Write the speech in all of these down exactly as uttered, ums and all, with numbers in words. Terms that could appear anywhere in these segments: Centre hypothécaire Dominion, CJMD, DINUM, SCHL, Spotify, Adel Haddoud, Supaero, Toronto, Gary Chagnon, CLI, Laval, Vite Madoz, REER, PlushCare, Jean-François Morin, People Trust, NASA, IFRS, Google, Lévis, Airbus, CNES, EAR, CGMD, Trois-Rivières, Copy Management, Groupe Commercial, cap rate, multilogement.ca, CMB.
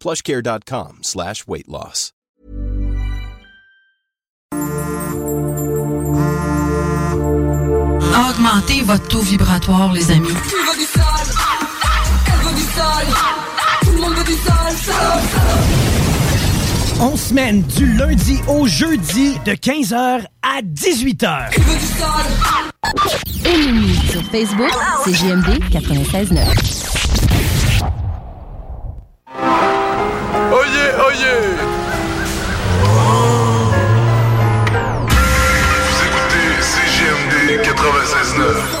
plushcare.com slash weight loss. Augmentez votre taux vibratoire, les amis. Tu veux du sol? Elle veut du sol? Tout le monde veut du sol? Salope, salope. On se mène du lundi au jeudi de quinze heures à dix-huit heures. Tu veux du sol? Et minuit sur Facebook, C G M D quatre-vingt-seize neuf. Oyez, oyez! Vous écoutez C G M D quatre-vingt-seize neuf.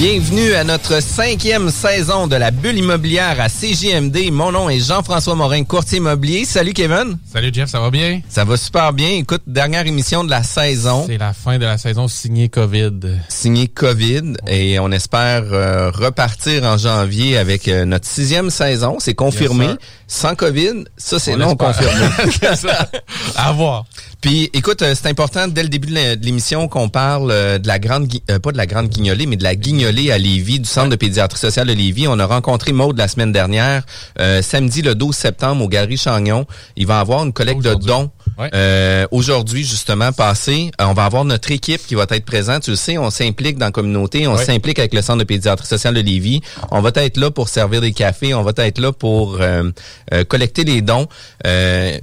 Bienvenue à notre cinquième saison de la bulle immobilière à C G M D. Mon nom est Jean-François Morin, courtier immobilier. Salut Kevin. Salut Jeff, ça va bien? Ça va super bien. Écoute, dernière émission de la saison. C'est la fin de la saison signée COVID. Signée COVID et on espère euh, repartir en janvier avec euh, notre sixième saison. C'est confirmé. Yes, sans COVID, ça c'est on non l'espère. Confirmé. C'est ça. À voir. Puis écoute, euh, c'est important dès le début de l'émission qu'on parle euh, de la grande, gui- euh, pas de la grande guignolée, mais de la guignolée à Lévis, du Centre de pédiatrie sociale de Lévis. On a rencontré Maude la semaine dernière. Euh, samedi, le douze septembre, au Gary Chagnon, il va avoir une collecte aujourd'hui. de dons. Ouais. Euh, aujourd'hui, justement, passé, euh, on va avoir notre équipe qui va être présente. Tu le sais, on s'implique dans la communauté, on ouais. s'implique avec le Centre de pédiatrie sociale de Lévis. On va être là pour servir des cafés, on va être là pour euh, euh, collecter les dons. Euh,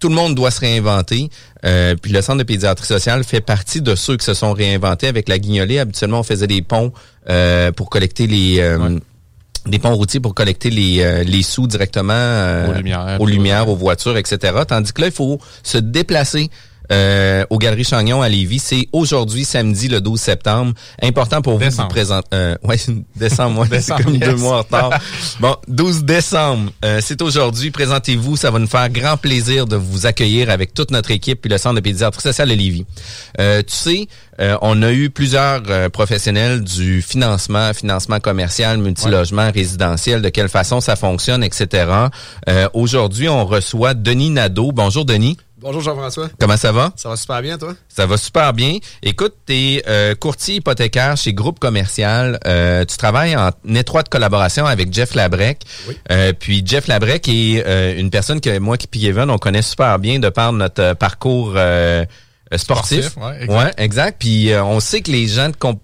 Tout le monde doit se réinventer. Euh, puis le Centre de pédiatrie sociale fait partie de ceux qui se sont réinventés avec la guignolée. Habituellement, on faisait des ponts euh, pour collecter les... Euh, ouais. des ponts routiers pour collecter les euh, les sous directement euh, aux lumières, aux, lumières, aux voitures, et cetera. Tandis que là, il faut se déplacer euh, aux Galeries Chagnon à Lévis. C'est aujourd'hui, samedi, le douze septembre. Important pour décembre. vous de présenter... Euh, ouais, décembre, ouais, décembre, c'est comme yes. deux mois en retard. Bon, douze décembre, euh, c'est aujourd'hui. Présentez-vous, ça va nous faire grand plaisir de vous accueillir avec toute notre équipe puis le Centre de pédiatrie sociale de Lévis. Euh, tu sais... Euh, on a eu plusieurs euh, professionnels du financement, financement commercial, multilogement, ouais. résidentiel, de quelle façon ça fonctionne, et cetera. Euh, aujourd'hui, on reçoit Denis Nadeau. Bonjour, Denis. Bonjour, Jean-François. Comment ça va? Ça va super bien, toi? Ça va super bien. Écoute, t'es euh, courtier hypothécaire chez Groupe Commercial. Euh, tu travailles en étroite collaboration avec Jeff Labrecque. Oui. Euh, puis Jeff Labrecque est euh, une personne que moi et Kevin, on connaît super bien de par notre euh, parcours euh, sportif, sportif ouais, exact. ouais, exact. Puis euh, on sait que les gens de comp-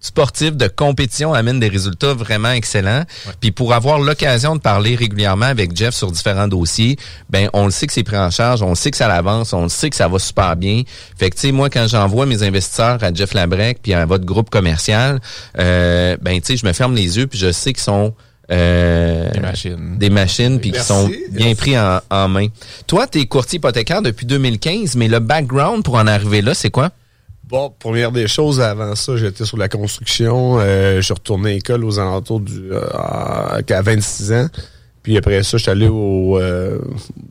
sportifs de compétition amènent des résultats vraiment excellents. Ouais. Puis pour avoir l'occasion de parler régulièrement avec Jeff sur différents dossiers, ben on le sait que c'est pris en charge, on le sait que ça l'avance, on le sait que ça va super bien. Fait que tu sais, moi quand j'envoie mes investisseurs à Jeff Labrecque puis à votre groupe commercial, euh, ben tu sais, je me ferme les yeux puis je sais qu'ils sont Euh, des machines. Des machines, puis qui sont bien merci. pris en, en main. Toi, t'es courtier hypothécaire depuis deux mille quinze, mais le background pour en arriver là, c'est quoi? Bon, première des choses, avant ça, j'étais sur la construction. Euh, je suis retourné à l'école aux alentours du euh, à vingt-six ans. Puis après ça, je suis allé au... Euh,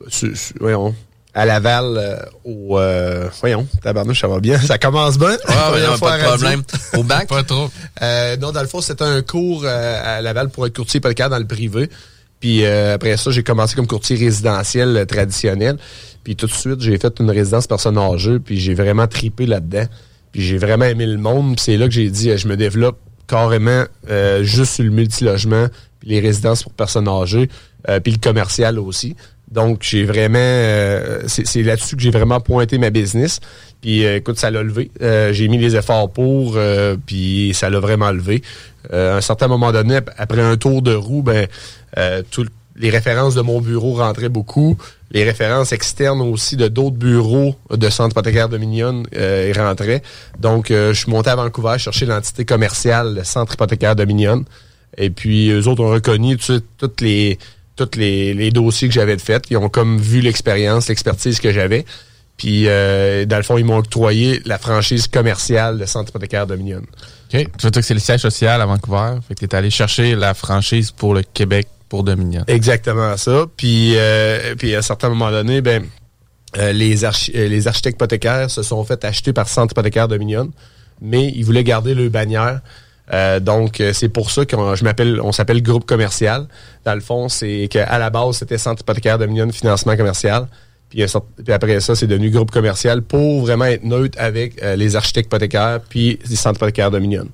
su, su, voyons... À Laval, euh, au... Euh, voyons, tabarnouche, ça va bien. Ça commence bien. Ah, ouais, ouais, pas de problème. Au bac? Pas trop. Euh, non, dans le fond, c'était un cours euh, à Laval pour être courtier hypothécaire dans le privé. Puis euh, après ça, j'ai commencé comme courtier résidentiel euh, traditionnel. Puis tout de suite, j'ai fait une résidence personne âgée. Puis j'ai vraiment tripé là-dedans. Puis j'ai vraiment aimé le monde. Puis c'est là que j'ai dit, euh, je me développe carrément euh, juste sur le multilogement, puis les résidences pour personnes âgées, euh, puis le commercial aussi. Donc, j'ai vraiment... Euh, c'est, c'est là-dessus que j'ai vraiment pointé ma business. Puis, euh, écoute, ça l'a levé. Euh, j'ai mis les efforts pour, euh, puis ça l'a vraiment levé. Euh, à un certain moment donné, après un tour de roue, ben euh, tout, les références de mon bureau rentraient beaucoup. Les références externes aussi de d'autres bureaux de Centre hypothécaire Dominion euh, rentraient. Donc, euh, je suis monté à Vancouver chercher l'entité commerciale Centre hypothécaire Dominion. Et puis, eux autres ont reconnu tu sais, toutes les... tous les, les dossiers que j'avais de fait. Ils ont comme vu l'expérience, l'expertise que j'avais. Puis, euh, dans le fond, ils m'ont octroyé la franchise commerciale de Centre hypothécaire Dominion. OK. Tu veux dire que c'est le siège social à Vancouver. Fait que tu es allé chercher la franchise pour le Québec, pour Dominion. Exactement ça. Puis, euh, puis à un certain moment donné, ben euh, les, archi- les architectes hypothécaires se sont fait acheter par Centre hypothécaire Dominion, mais ils voulaient garder leur bannière. Euh, donc, euh, c'est pour ça qu'on je m'appelle, on s'appelle Groupe Commercial. Dans le fond, c'est qu'à la base, c'était Centre hypothécaire Dominion Financement Commercial. Puis, euh, puis après ça, c'est devenu Groupe Commercial pour vraiment être neutre avec euh, les architectes hypothécaires puis les Centres hypothécaires Dominion.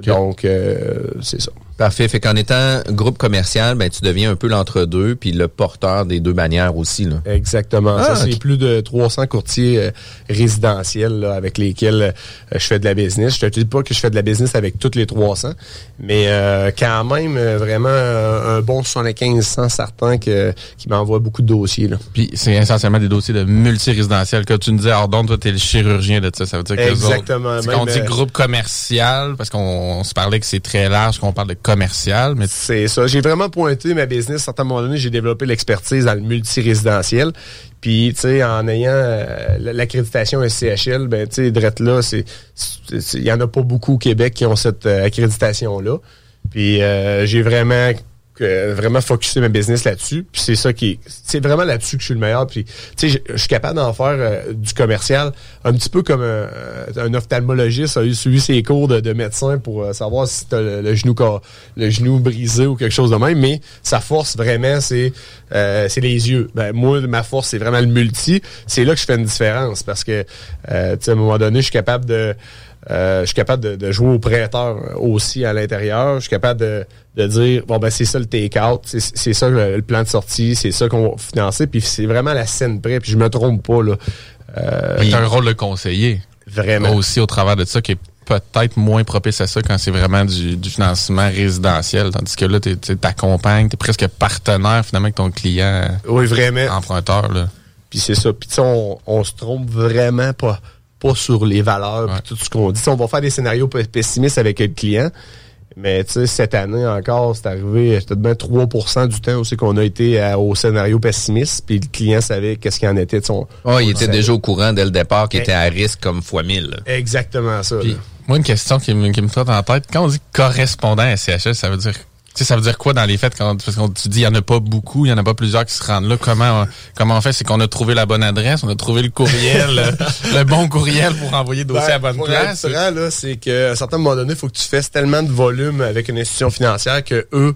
Okay. Donc, euh, c'est ça. Parfait. Fait qu'en étant Groupe Commercial, ben, tu deviens un peu l'entre-deux puis le porteur des deux bannières aussi, là. Exactement. Ah, ça, okay. C'est plus de trois cents courtiers euh, résidentiels là, avec lesquels euh, je fais de la business. Je ne te dis pas que je fais de la business avec tous les trois cents, mais euh, quand même, euh, vraiment, euh, un bon soixante-quinze cents certains que, qui m'envoie beaucoup de dossiers, là. Puis c'est essentiellement des dossiers de multi-résidentiels. Comme tu me disais, Ordon, toi, tu es le chirurgien de ça. Ça veut dire que exactement. Autres, on dit euh, Groupe Commercial parce qu'on on se parlait que c'est très large, qu'on parle de commercial. Mais... C'est ça. J'ai vraiment pointé ma business. À un certain moment donné, j'ai développé l'expertise dans le multirésidentiel. Puis, tu sais, en ayant euh, l'accréditation S C H L, ben, tu sais, drette là, c'est, il y en a pas beaucoup au Québec qui ont cette euh, accréditation-là. Puis, euh, j'ai vraiment... Euh, vraiment focusser ma business là-dessus, puis c'est ça qui c'est vraiment là-dessus que je suis le meilleur, puis tu sais je suis capable d'en faire euh, du commercial un petit peu comme un, un ophtalmologiste a eu suivi ses cours de, de médecin pour euh, savoir si t'as le, le genou le genou brisé ou quelque chose de même, mais sa force vraiment c'est euh, c'est les yeux. Ben moi ma force c'est vraiment le multi, c'est là que je fais une différence parce que euh, tu sais à un moment donné je suis capable de Euh, je suis capable de, de jouer au prêteur aussi à l'intérieur. Je suis capable de, de dire, bon, ben c'est ça le take-out, c'est, c'est ça le, le plan de sortie, c'est ça qu'on va financer, puis c'est vraiment la scène près, puis je me trompe pas, là. Euh, puis, t'as un rôle de conseiller. Vraiment. Aussi au travers de ça, qui est peut-être moins propice à ça quand c'est vraiment du, du financement résidentiel, tandis que là, tu t'accompagnes, t'es presque partenaire, finalement, avec ton client. Oui, vraiment. Emprunteur, là. Puis c'est ça. Puis tu sais, on, on se trompe vraiment pas. pas sur les valeurs et ouais. Tout ce qu'on dit. On va faire des scénarios pessimistes avec le client, mais tu sais, cette année encore, c'est arrivé peut-être trois pour cent du temps aussi qu'on a été à, au scénario pessimiste, puis le client savait qu'est-ce qu'il en était. Son, oh, il était savait. Déjà au courant dès le départ qu'il ouais. était à risque comme fois mille. Exactement ça. Pis, moi, une question qui me, qui me trotte en tête, quand on dit correspondant à S C H L, ça veut dire Tu sais, ça veut dire quoi dans les faits? Quand, parce qu'on tu dis, il n'y en a pas beaucoup, il n'y en a pas plusieurs qui se rendent là. Comment, comment on fait? C'est qu'on a trouvé la bonne adresse, on a trouvé le courriel, le, le bon courriel pour envoyer le dossier ben, à la bonne place. Le là, c'est qu'à un certain moment donné, il faut que tu fasses tellement de volume avec une institution financière que eux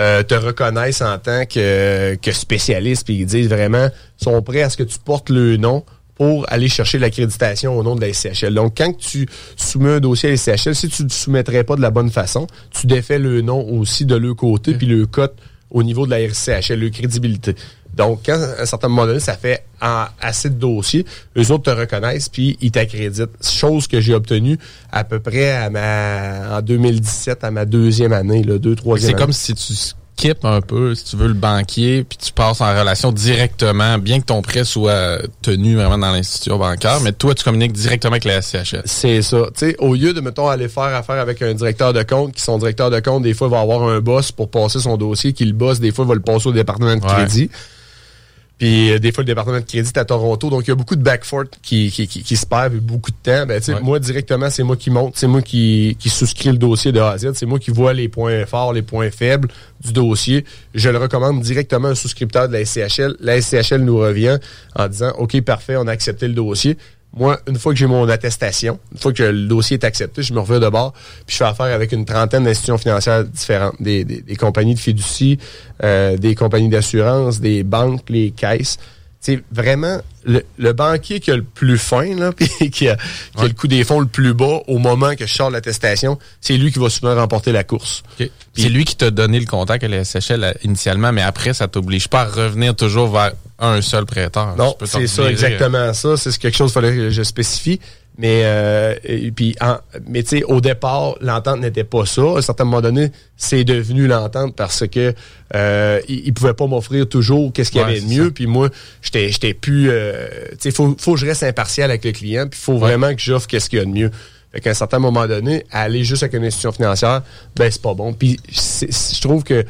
euh, te reconnaissent en tant que, que spécialiste, puis ils disent vraiment, sont prêts à ce que tu portes le nom pour aller chercher l'accréditation au nom de la S C H L. Donc, quand tu soumets un dossier à la S C H L, si tu ne le soumettrais pas de la bonne façon, tu défais le nom aussi de leur côté, mmh. puis le cote au niveau de la S C H L, leur crédibilité. Donc, quand, à un certain moment donné, ça fait en, assez de dossiers, eux autres te reconnaissent, puis ils t'accréditent. Chose que j'ai obtenue à peu près à ma, en deux mille dix-sept, à ma deuxième année, là, deux, troisième année. C'est comme si tu... Skip un peu, si tu veux, le banquier, puis tu passes en relation directement, bien que ton prêt soit tenu vraiment dans l'institution bancaire, mais toi, tu communiques directement avec la S C H L. C'est ça. Tu sais, au lieu de, mettons, aller faire affaire avec un directeur de compte, qui son directeur de compte, des fois, va avoir un boss pour passer son dossier, qui le boss, des fois, va le passer au département de crédit. Puis euh, des fois, le département de crédit est à Toronto. Donc, il y a beaucoup de back-forth qui, qui, qui, qui se perd et beaucoup de temps. Ben, tu sais, ouais. Moi, directement, c'est moi qui monte. C'est moi qui, qui souscris le dossier de A à Z. C'est moi qui vois les points forts, les points faibles du dossier. Je le recommande directement à un souscripteur de la S C H L. La S C H L nous revient en disant « OK, parfait, on a accepté le dossier ». Moi, une fois que j'ai mon attestation, une fois que le dossier est accepté, je me reviens de bord, puis je fais affaire avec une trentaine d'institutions financières différentes, des, des, des compagnies de fiducie, euh, des compagnies d'assurance, des banques, les caisses. C'est vraiment le, le banquier qui a le plus fin, là, puis qui a, qui a ouais. le coût des fonds le plus bas au moment que je sors l'attestation, c'est lui qui va souvent remporter la course. Okay. Puis, c'est lui qui t'a donné le contact à la S C H L initialement, mais après, ça t'oblige pas à revenir toujours vers un seul prêteur. Non, c'est ça, exactement ça. C'est quelque chose qu'il fallait que je spécifie. Mais, euh, et puis, en, mais tu sais, au départ, l'entente n'était pas ça. À un certain moment donné, c'est devenu l'entente parce que euh, ils ne pouvaient pas m'offrir toujours qu'est-ce qu'il y ouais, avait de mieux. Ça. Puis moi, j'étais, j'étais plus. Euh, tu sais, faut, faut que je reste impartial avec le client. Puis il faut ouais. vraiment que j'offre qu'est-ce qu'il y a de mieux. Fait qu'à un certain moment donné, aller juste avec une institution financière, ben c'est pas bon. Puis c'est, c'est, je trouve que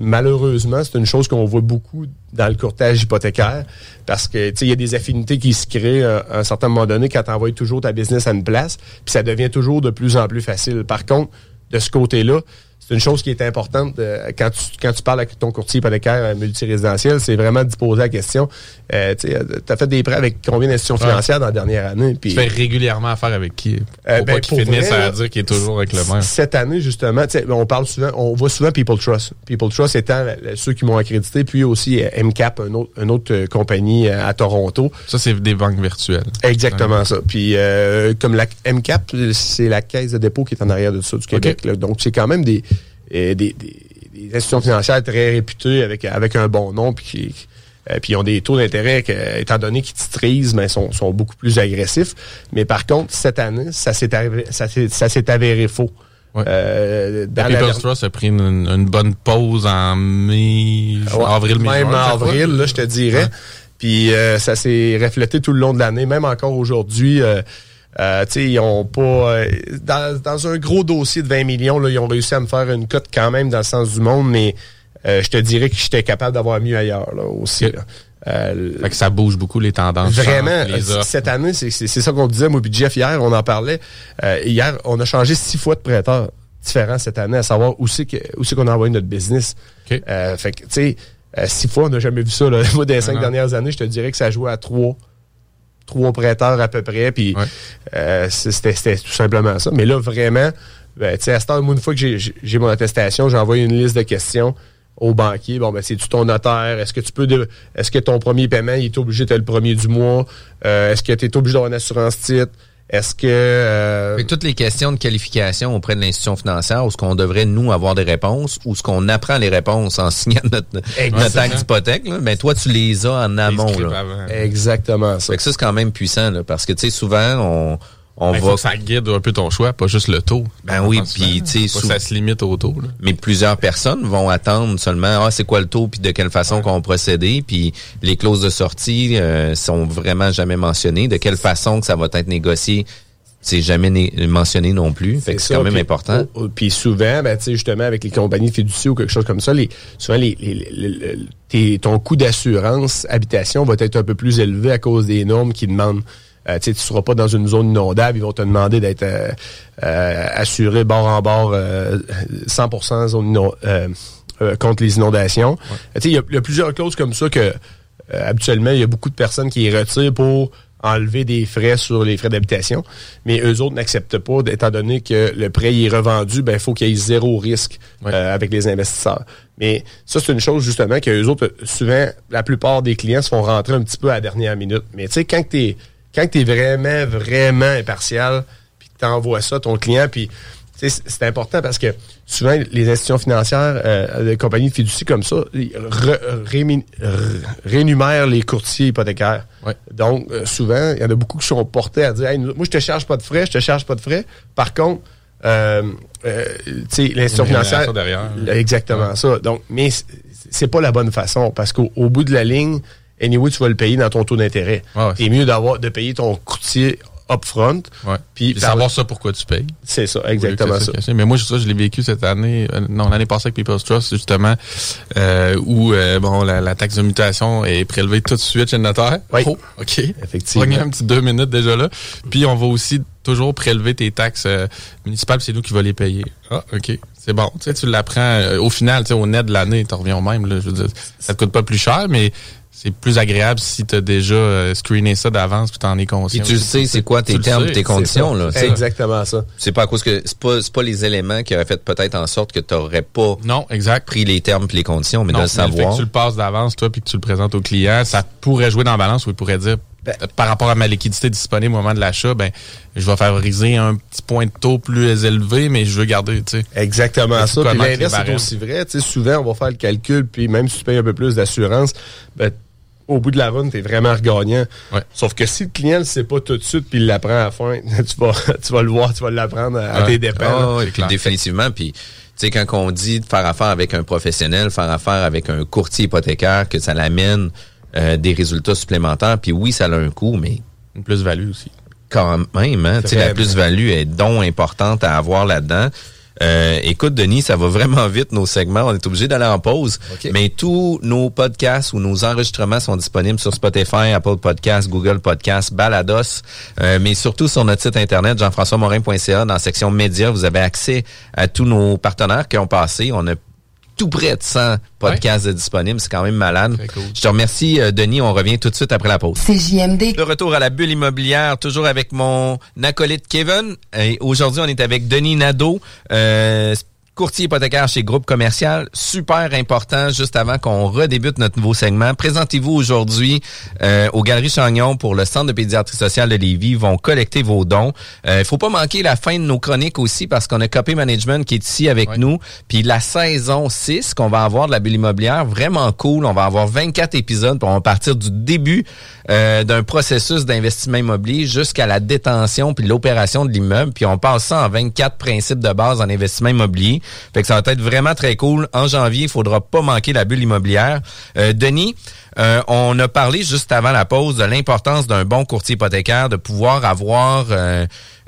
malheureusement, c'est une chose qu'on voit beaucoup dans le courtage hypothécaire parce que tu sais, il y a des affinités qui se créent à, à un certain moment donné quand tu envoies toujours ta business à une place, puis ça devient toujours de plus en plus facile. Par contre, de ce côté-là, c'est une chose qui est importante de, quand tu quand tu parles avec ton courtier hypothécaire multirésidentiel, c'est vraiment d'y poser la question. Euh, tu as fait des prêts avec combien d'institutions financières dans la dernière année? Pis, tu fais régulièrement affaire avec qui? Pour euh, pas ben, qu'il pour finisse vrai, à dire qu'il est toujours avec le même. Cette année, justement, on parle souvent, on voit souvent People Trust. People Trust étant ceux qui m'ont accrédité, puis aussi M C A P, une autre, une autre compagnie à Toronto. Ça, c'est des banques virtuelles. Exactement ouais. ça. Puis euh, comme la M C A P, c'est la Caisse de dépôt qui est en arrière de ça du Québec. Okay. Là. Donc, c'est quand même des... Et des, des, des institutions financières très réputées avec, avec un bon nom, puis qui euh, puis ils ont des taux d'intérêt que, étant donné qu'ils titrisent, mais ben, sont, sont beaucoup plus agressifs. Mais par contre, cette année, ça s'est avéré, ça s'est, ça s'est avéré faux. Ouais. Euh, dans People la... Trust a pris une, une bonne pause en mai, ouais, avril, mai. Même en avril, là, je te dirais. Ouais. Puis euh, ça s'est reflété tout le long de l'année, même encore aujourd'hui. Euh, Euh, tu sais, ils ont pas euh, dans, dans un gros dossier de vingt millions là, ils ont réussi à me faire une cote quand même dans le sens du monde, mais euh, je te dirais que j'étais capable d'avoir mieux ailleurs là aussi. Là. Euh, fait que ça bouge beaucoup les tendances. Vraiment, les cette année, c'est, c'est, c'est ça qu'on disait, moi puis Jeff hier, on en parlait. Euh, hier, on a changé six fois de prêteur différents cette année, à savoir où c'est que où c'est qu'on a envoyé notre business. Okay. Euh, fait que tu sais, euh, six fois, on n'a jamais vu ça. Là. Moi, des cinq ah dernières années, je te dirais que ça jouait à trois. trois prêteurs à peu près, puis ouais. euh, c'était, c'était tout simplement ça. Mais là, vraiment, ben, tu sais, à cette heure, moi, une fois que j'ai, j'ai mon attestation, j'envoie une liste de questions au banquier. Bon, ben, c'est-tu ton notaire? Est-ce que tu peux de, est-ce que ton premier paiement, il est obligé d'être le premier du mois? Euh, est-ce que tu es obligé d'avoir une assurance-titre? Est-ce que... Euh, Avec toutes les questions de qualification auprès de l'institution financière, où est-ce qu'on devrait, nous, avoir des réponses, ou est-ce qu'on apprend les réponses en signant notre, notre acte d'hypothèque, là? Ben, toi, tu les as en amont. Là. Exactement ça. Fait que ça, c'est quand même puissant, là, parce que, tu sais, souvent, on... on ben, va... faut que ça guide un peu ton choix, pas juste le taux. Ben oui, puis tu sais, sous... ça se limite au taux. Là. Mais plusieurs personnes vont attendre seulement, ah c'est quoi le taux, puis de quelle façon ouais. qu'on va procéder, puis les clauses de sortie euh, sont vraiment jamais mentionnées, de quelle façon que ça va être négocié, c'est jamais né- mentionné non plus. Fait c'est, que c'est ça, quand même pis, important. Oh, oh, puis souvent, ben tu sais justement avec les compagnies fiducie ou quelque chose comme ça, les, souvent les, les, les, les, les, ton coût d'assurance habitation va être un peu plus élevé à cause des normes qu'ils demandent. Euh, tu ne seras pas dans une zone inondable, ils vont te demander d'être euh, euh, assuré bord en bord euh, cent pour cent zone inond- euh, euh, contre les inondations. Ouais. Il y, y a plusieurs clauses comme ça que euh, habituellement, il y a beaucoup de personnes qui les retirent pour enlever des frais sur les frais d'habitation, mais eux autres n'acceptent pas, étant donné que le prêt y est revendu, ben il faut qu'il y ait zéro risque ouais. euh, avec les investisseurs. Mais ça, c'est une chose justement que eux autres, souvent, la plupart des clients se font rentrer un petit peu à la dernière minute. Mais tu sais, quand tu es Quand tu es vraiment, vraiment impartial, puis que tu envoies ça à ton client, puis c'est important parce que souvent, les institutions financières, euh, les compagnies de fiducie comme ça, rémunèrent les courtiers hypothécaires. Ouais. Donc, euh, souvent, il y en a beaucoup qui sont portés à dire hey, moi, je te charge pas de frais, je te charge pas de frais. Par contre, euh, euh, l'institution financière. Derrière, exactement ouais. ça. Donc, mais c'est pas la bonne façon parce qu'au au bout de la ligne, anyway, tu vas le payer dans ton taux d'intérêt. Ah ouais, c'est mieux d'avoir de payer ton courtier upfront. Ouais. Puis savoir le... ça pourquoi tu payes. C'est ça, exactement ça. ça. Mais moi, ça, je l'ai vécu cette année, euh, non, l'année passée avec People Trust, justement, euh, où euh, bon, la, la taxe de mutation est prélevée tout de suite chez le notaire. Oui. Oh, OK. Effectivement. On a un petit deux minutes déjà là. Puis on va aussi toujours prélever tes taxes euh, municipales, c'est nous qui va les payer. Ah, OK. C'est bon. Tu sais, tu l'apprends euh, au final, tu sais, au net de l'année, t'en reviens au même. Là, je veux dire, ça te coûte pas plus cher, mais c'est plus agréable si tu as déjà euh, screené ça d'avance puis t'en es conscient. Et tu sais c'est quoi tes termes, tes conditions là. C'est exactement ça. C'est pas à cause que c'est pas c'est pas les éléments qui auraient fait peut-être en sorte que tu aurais pas non, exact. Pris les termes puis les conditions, mais non, de le savoir. Si tu le passes d'avance toi puis que tu le présentes au client, ça pourrait jouer dans la balance où il pourrait dire ben, par rapport à ma liquidité disponible au moment de l'achat, ben je vais favoriser un petit point de taux plus élevé, mais je veux garder, tu sais. Exactement ça. Puis l'inverse, c'est aussi vrai. Tu sais, souvent, on va faire le calcul, puis même si tu payes un peu plus d'assurance, ben au bout de la run, tu es vraiment regagnant. Ouais. Sauf que si le client ne le sait pas tout de suite, puis il l'apprend à la fin, tu vas, tu vas le voir, tu vas l'apprendre à, ouais. à tes dépens. Oh, et puis définitivement, puis... Tu sais, quand on dit de faire affaire avec un professionnel, faire affaire avec un courtier hypothécaire, que ça l'amène euh, des résultats supplémentaires, puis oui, ça a un coût, mais... Une plus-value aussi. Quand même, hein? Tu sais, la plus-value est donc importante à avoir là-dedans. Euh, écoute, Denis, ça va vraiment vite, nos segments. On est obligé d'aller en pause. Okay. Mais tous nos podcasts ou nos enregistrements sont disponibles sur Spotify, Apple Podcasts, Google Podcasts, Balados. Euh, mais surtout sur notre site Internet, jean françois morin point c a, dans la section médias, vous avez accès à tous nos partenaires qui ont passé. On a tout près de cent podcasts ouais. disponibles. C'est quand même malade. Cool. Je te remercie, Denis. On revient tout de suite après la pause. C'est J M D. De retour à la bulle immobilière, toujours avec mon acolyte Kevin. Et aujourd'hui, on est avec Denis Nadeau, euh, courtier hypothécaire chez Groupe Commercial. Super important, juste avant qu'on redébute notre nouveau segment. Présentez-vous aujourd'hui euh, aux Galeries Chagnon pour le Centre de pédiatrie sociale de Lévis. Ils vont collecter vos dons. Il euh, faut pas manquer la fin de nos chroniques aussi parce qu'on a Copy Management qui est ici avec ouais. nous. Puis la saison six qu'on va avoir de la bulle immobilière, vraiment cool. On va avoir vingt-quatre épisodes pour partir du début euh, d'un processus d'investissement immobilier jusqu'à la détention puis l'opération de l'immeuble. Puis on passe ça en vingt-quatre principes de base en investissement immobilier. Fait que ça va être vraiment très cool. En janvier, il faudra pas manquer la bulle immobilière. Euh, Denis, euh, on a parlé juste avant la pause de l'importance d'un bon courtier hypothécaire, de pouvoir avoir euh,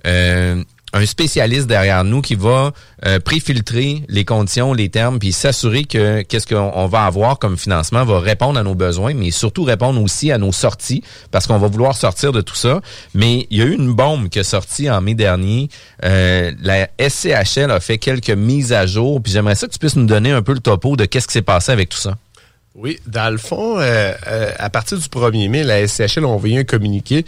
euh, un spécialiste derrière nous qui va euh, préfiltrer les conditions, les termes, puis s'assurer que qu'est-ce qu'on va avoir comme financement va répondre à nos besoins, mais surtout répondre aussi à nos sorties, parce qu'on va vouloir sortir de tout ça. Mais il y a eu une bombe qui est sortie en mai dernier. Euh, la S C H L a fait quelques mises à jour, puis j'aimerais ça que tu puisses nous donner un peu le topo de qu'est-ce qui s'est passé avec tout ça. Oui, dans le fond, euh, euh, à partir du premier mai, la S C H L a envoyé un communiqué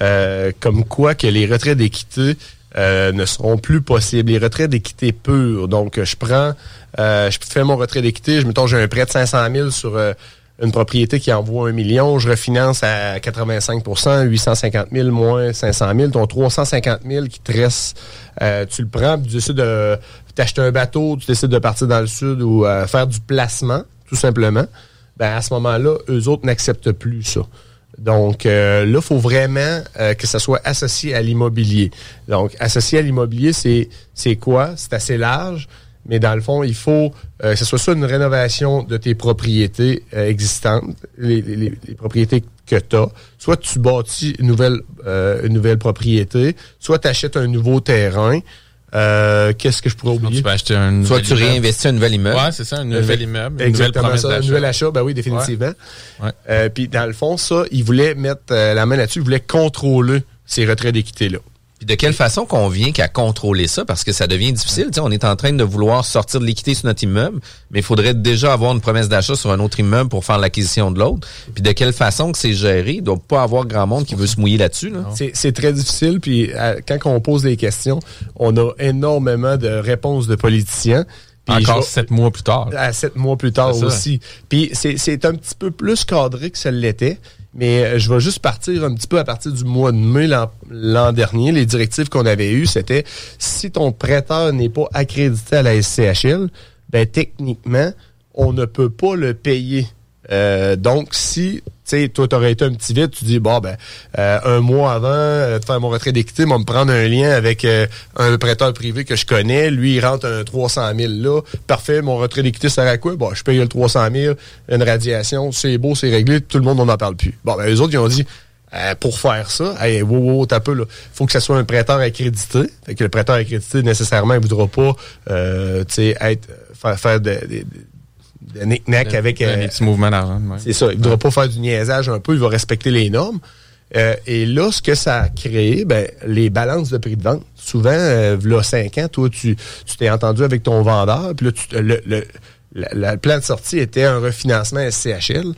euh, comme quoi que les retraits d'équité Euh, ne seront plus possibles. Les retraits d'équité purs. Donc, je prends, euh, je fais mon retrait d'équité, je mettons, j'ai un prêt de cinq cent mille sur euh, une propriété qui envoie un million, je refinance à quatre-vingt-cinq pour cent, huit cent cinquante mille moins cinq cent mille, ton trois cent cinquante mille qui te reste, euh, tu le prends, puis tu décides de t'acheter un bateau, tu décides de partir dans le sud ou euh, faire du placement, tout simplement. Ben, à ce moment-là, eux autres n'acceptent plus ça. Donc, euh, là, il faut vraiment euh, que ça soit associé à l'immobilier. Donc, associé à l'immobilier, c'est c'est quoi? C'est assez large, mais dans le fond, il faut euh, que ce soit soit une rénovation de tes propriétés euh, existantes, les, les, les propriétés que tu as, soit tu bâtis une nouvelle, euh, une nouvelle propriété, soit tu achètes un nouveau terrain. Euh, qu'est-ce que je pourrais oublier? Tu peux acheter un Soit tu réinvestis un nouvel immeuble. Ouais, c'est ça, un nouvel immeuble. Exactement ça, un nouvel achat. Ben oui, définitivement. Ouais. Ouais. Euh, puis dans le fond, ça, ils voulaient mettre euh, la main là-dessus, ils voulaient contrôler ces retraits d'équité-là. Puis de quelle façon qu'on vient qu'à contrôler ça? Parce que ça devient difficile. T'sais, on est en train de vouloir sortir de l'équité sur notre immeuble, mais il faudrait déjà avoir une promesse d'achat sur un autre immeuble pour faire l'acquisition de l'autre. Puis de quelle façon que c'est géré? Il ne doit pas avoir grand monde qui veut se mouiller là-dessus. Là. C'est, c'est très difficile. Puis à, quand on pose des questions, on a énormément de réponses de politiciens. Puis encore sept mois plus tard. À sept mois plus tard aussi. Puis c'est, c'est un petit peu plus cadré que ça l'était. Mais je vais juste partir un petit peu à partir du mois de mai l'an, l'an dernier. Les directives qu'on avait eues, c'était si ton prêteur n'est pas accrédité à la S C H L, ben techniquement, on ne peut pas le payer. Euh, donc, si tu sais, toi, tu aurais été un petit vite, tu dis bon ben euh, un mois avant euh, de faire mon retrait d'équité, moi me prendre un lien avec euh, un prêteur privé que je connais, lui il rentre un trois cent mille là, parfait, mon retrait d'équité sert à quoi? Bon, je paye le trois cent mille, une radiation, c'est beau, c'est réglé, tout le monde on n'en parle plus. Bon ben eux autres ils ont dit euh, pour faire ça. Hey, wow, wow, t'as peu, là. Faut que ça soit un prêteur accrédité. Fait que le prêteur accrédité, nécessairement, il voudra pas, euh, tu sais, être, faire, faire de, de de nick-nack avec... Euh, des petits mouvements d'argent. Ouais. C'est ça. Il ne devra pas faire du niaisage un peu. Il va respecter les normes. Euh, et là, ce que ça a créé, ben, les balances de prix de vente. Souvent, euh, là, cinq ans, toi, tu, tu t'es entendu avec ton vendeur. Puis là, tu, le, le, la, la plan de sortie était un refinancement S C H L.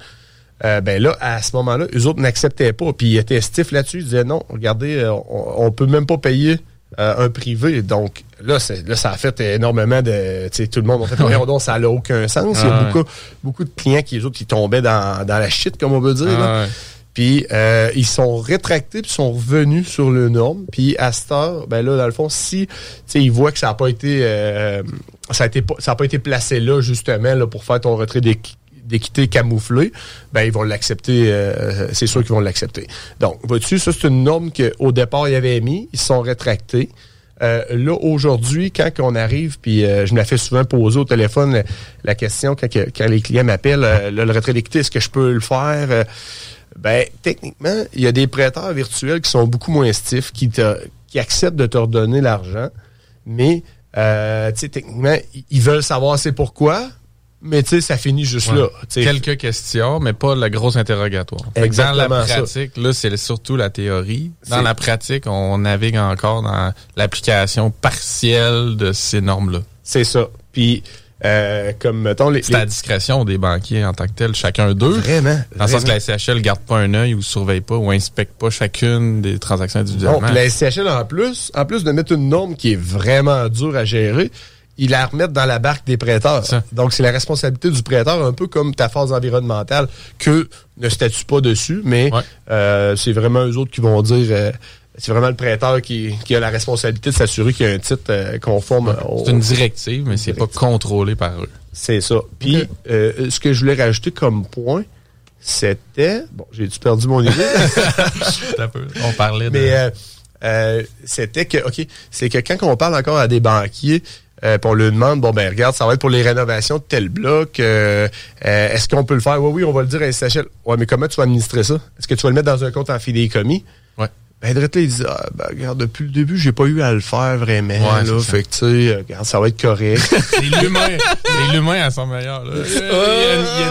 Euh, ben là, à ce moment-là, eux autres n'acceptaient pas. Puis ils étaient stiff là-dessus. Ils disaient non, regardez, on ne peut même pas payer... Euh, un privé. Donc, là, c'est, là, ça a fait énormément de... Tu sais, tout le monde, en fait, regardons, ça n'a aucun sens. Ah, il y a ouais. beaucoup, beaucoup de clients qui, les autres, qui tombaient dans, dans la shit, comme on peut dire. Ah, là. Ouais. Puis, euh, ils sont rétractés puis sont revenus sur le norme. Puis, à cette heure, ben là, dans le fond, si, tu sais, ils voient que ça n'a pas été... Euh, ça n'a pas, pas été placé là, justement, là, pour faire ton retrait d'équipe d'équité camouflée, ben ils vont l'accepter, euh, c'est sûr qu'ils vont l'accepter. Donc, vois-tu, ça, c'est une norme qu'au départ, ils avaient émise, ils se sont rétractés. Euh, là, aujourd'hui, quand on arrive, puis euh, je me la fais souvent poser au téléphone, la, la question, quand, quand les clients m'appellent, euh, là, le retrait d'équité, est-ce que je peux le faire? Euh, ben techniquement, il y a des prêteurs virtuels qui sont beaucoup moins stiffs, qui, te, qui acceptent de te redonner l'argent, mais, euh, tu sais, techniquement, ils veulent savoir c'est pourquoi, mais tu sais, ça finit juste ouais. là. T'sais. Quelques questions, mais pas le gros interrogatoire. Exactement. Dans la pratique, ça. Là, c'est surtout la théorie. Dans c'est... la pratique, on navigue encore dans l'application partielle de ces normes-là. C'est ça. Puis, euh, comme, mettons... Les, c'est les... à la discrétion des banquiers en tant que tels, chacun d'eux. Vraiment. Dans le sens que la S C H L ne garde pas un œil ou ne surveille pas ou inspecte pas chacune des transactions individuellement. Non, puis la S C H L, en plus, en plus de mettre une norme qui est vraiment dure à gérer... ils la remettent dans la barque des prêteurs. Ça. Donc, c'est la responsabilité du prêteur, un peu comme ta phase environnementale, qu'eux ne statuent pas dessus, mais ouais. euh, c'est vraiment eux autres qui vont dire... Euh, c'est vraiment le prêteur qui, qui a la responsabilité de s'assurer qu'il y a un titre euh, conforme... Ouais. Au, c'est une directive, mais c'est directive. Pas contrôlé par eux. C'est ça. Puis, okay. euh, ce que je voulais rajouter comme point, c'était... Bon, j'ai-tu perdu mon idée? On parlait de... Mais euh, euh, c'était que... OK, c'est que quand on parle encore à des banquiers... Euh, puis on lui demande, bon, ben regarde, ça va être pour les rénovations de tel bloc. Euh, euh, est-ce qu'on peut le faire? Oui, oui, on va le dire à S C H L. Oui, mais comment tu vas administrer ça? Est-ce que tu vas le mettre dans un compte en fidéicommis? Oui. Ben, Drette, il dit, ah, ben, regarde, depuis le début, j'ai pas eu à le faire vraiment. Ouais, là, fait que, tu sais, regarde, ça va être correct. C'est l'humain. C'est l'humain à son meilleur, là.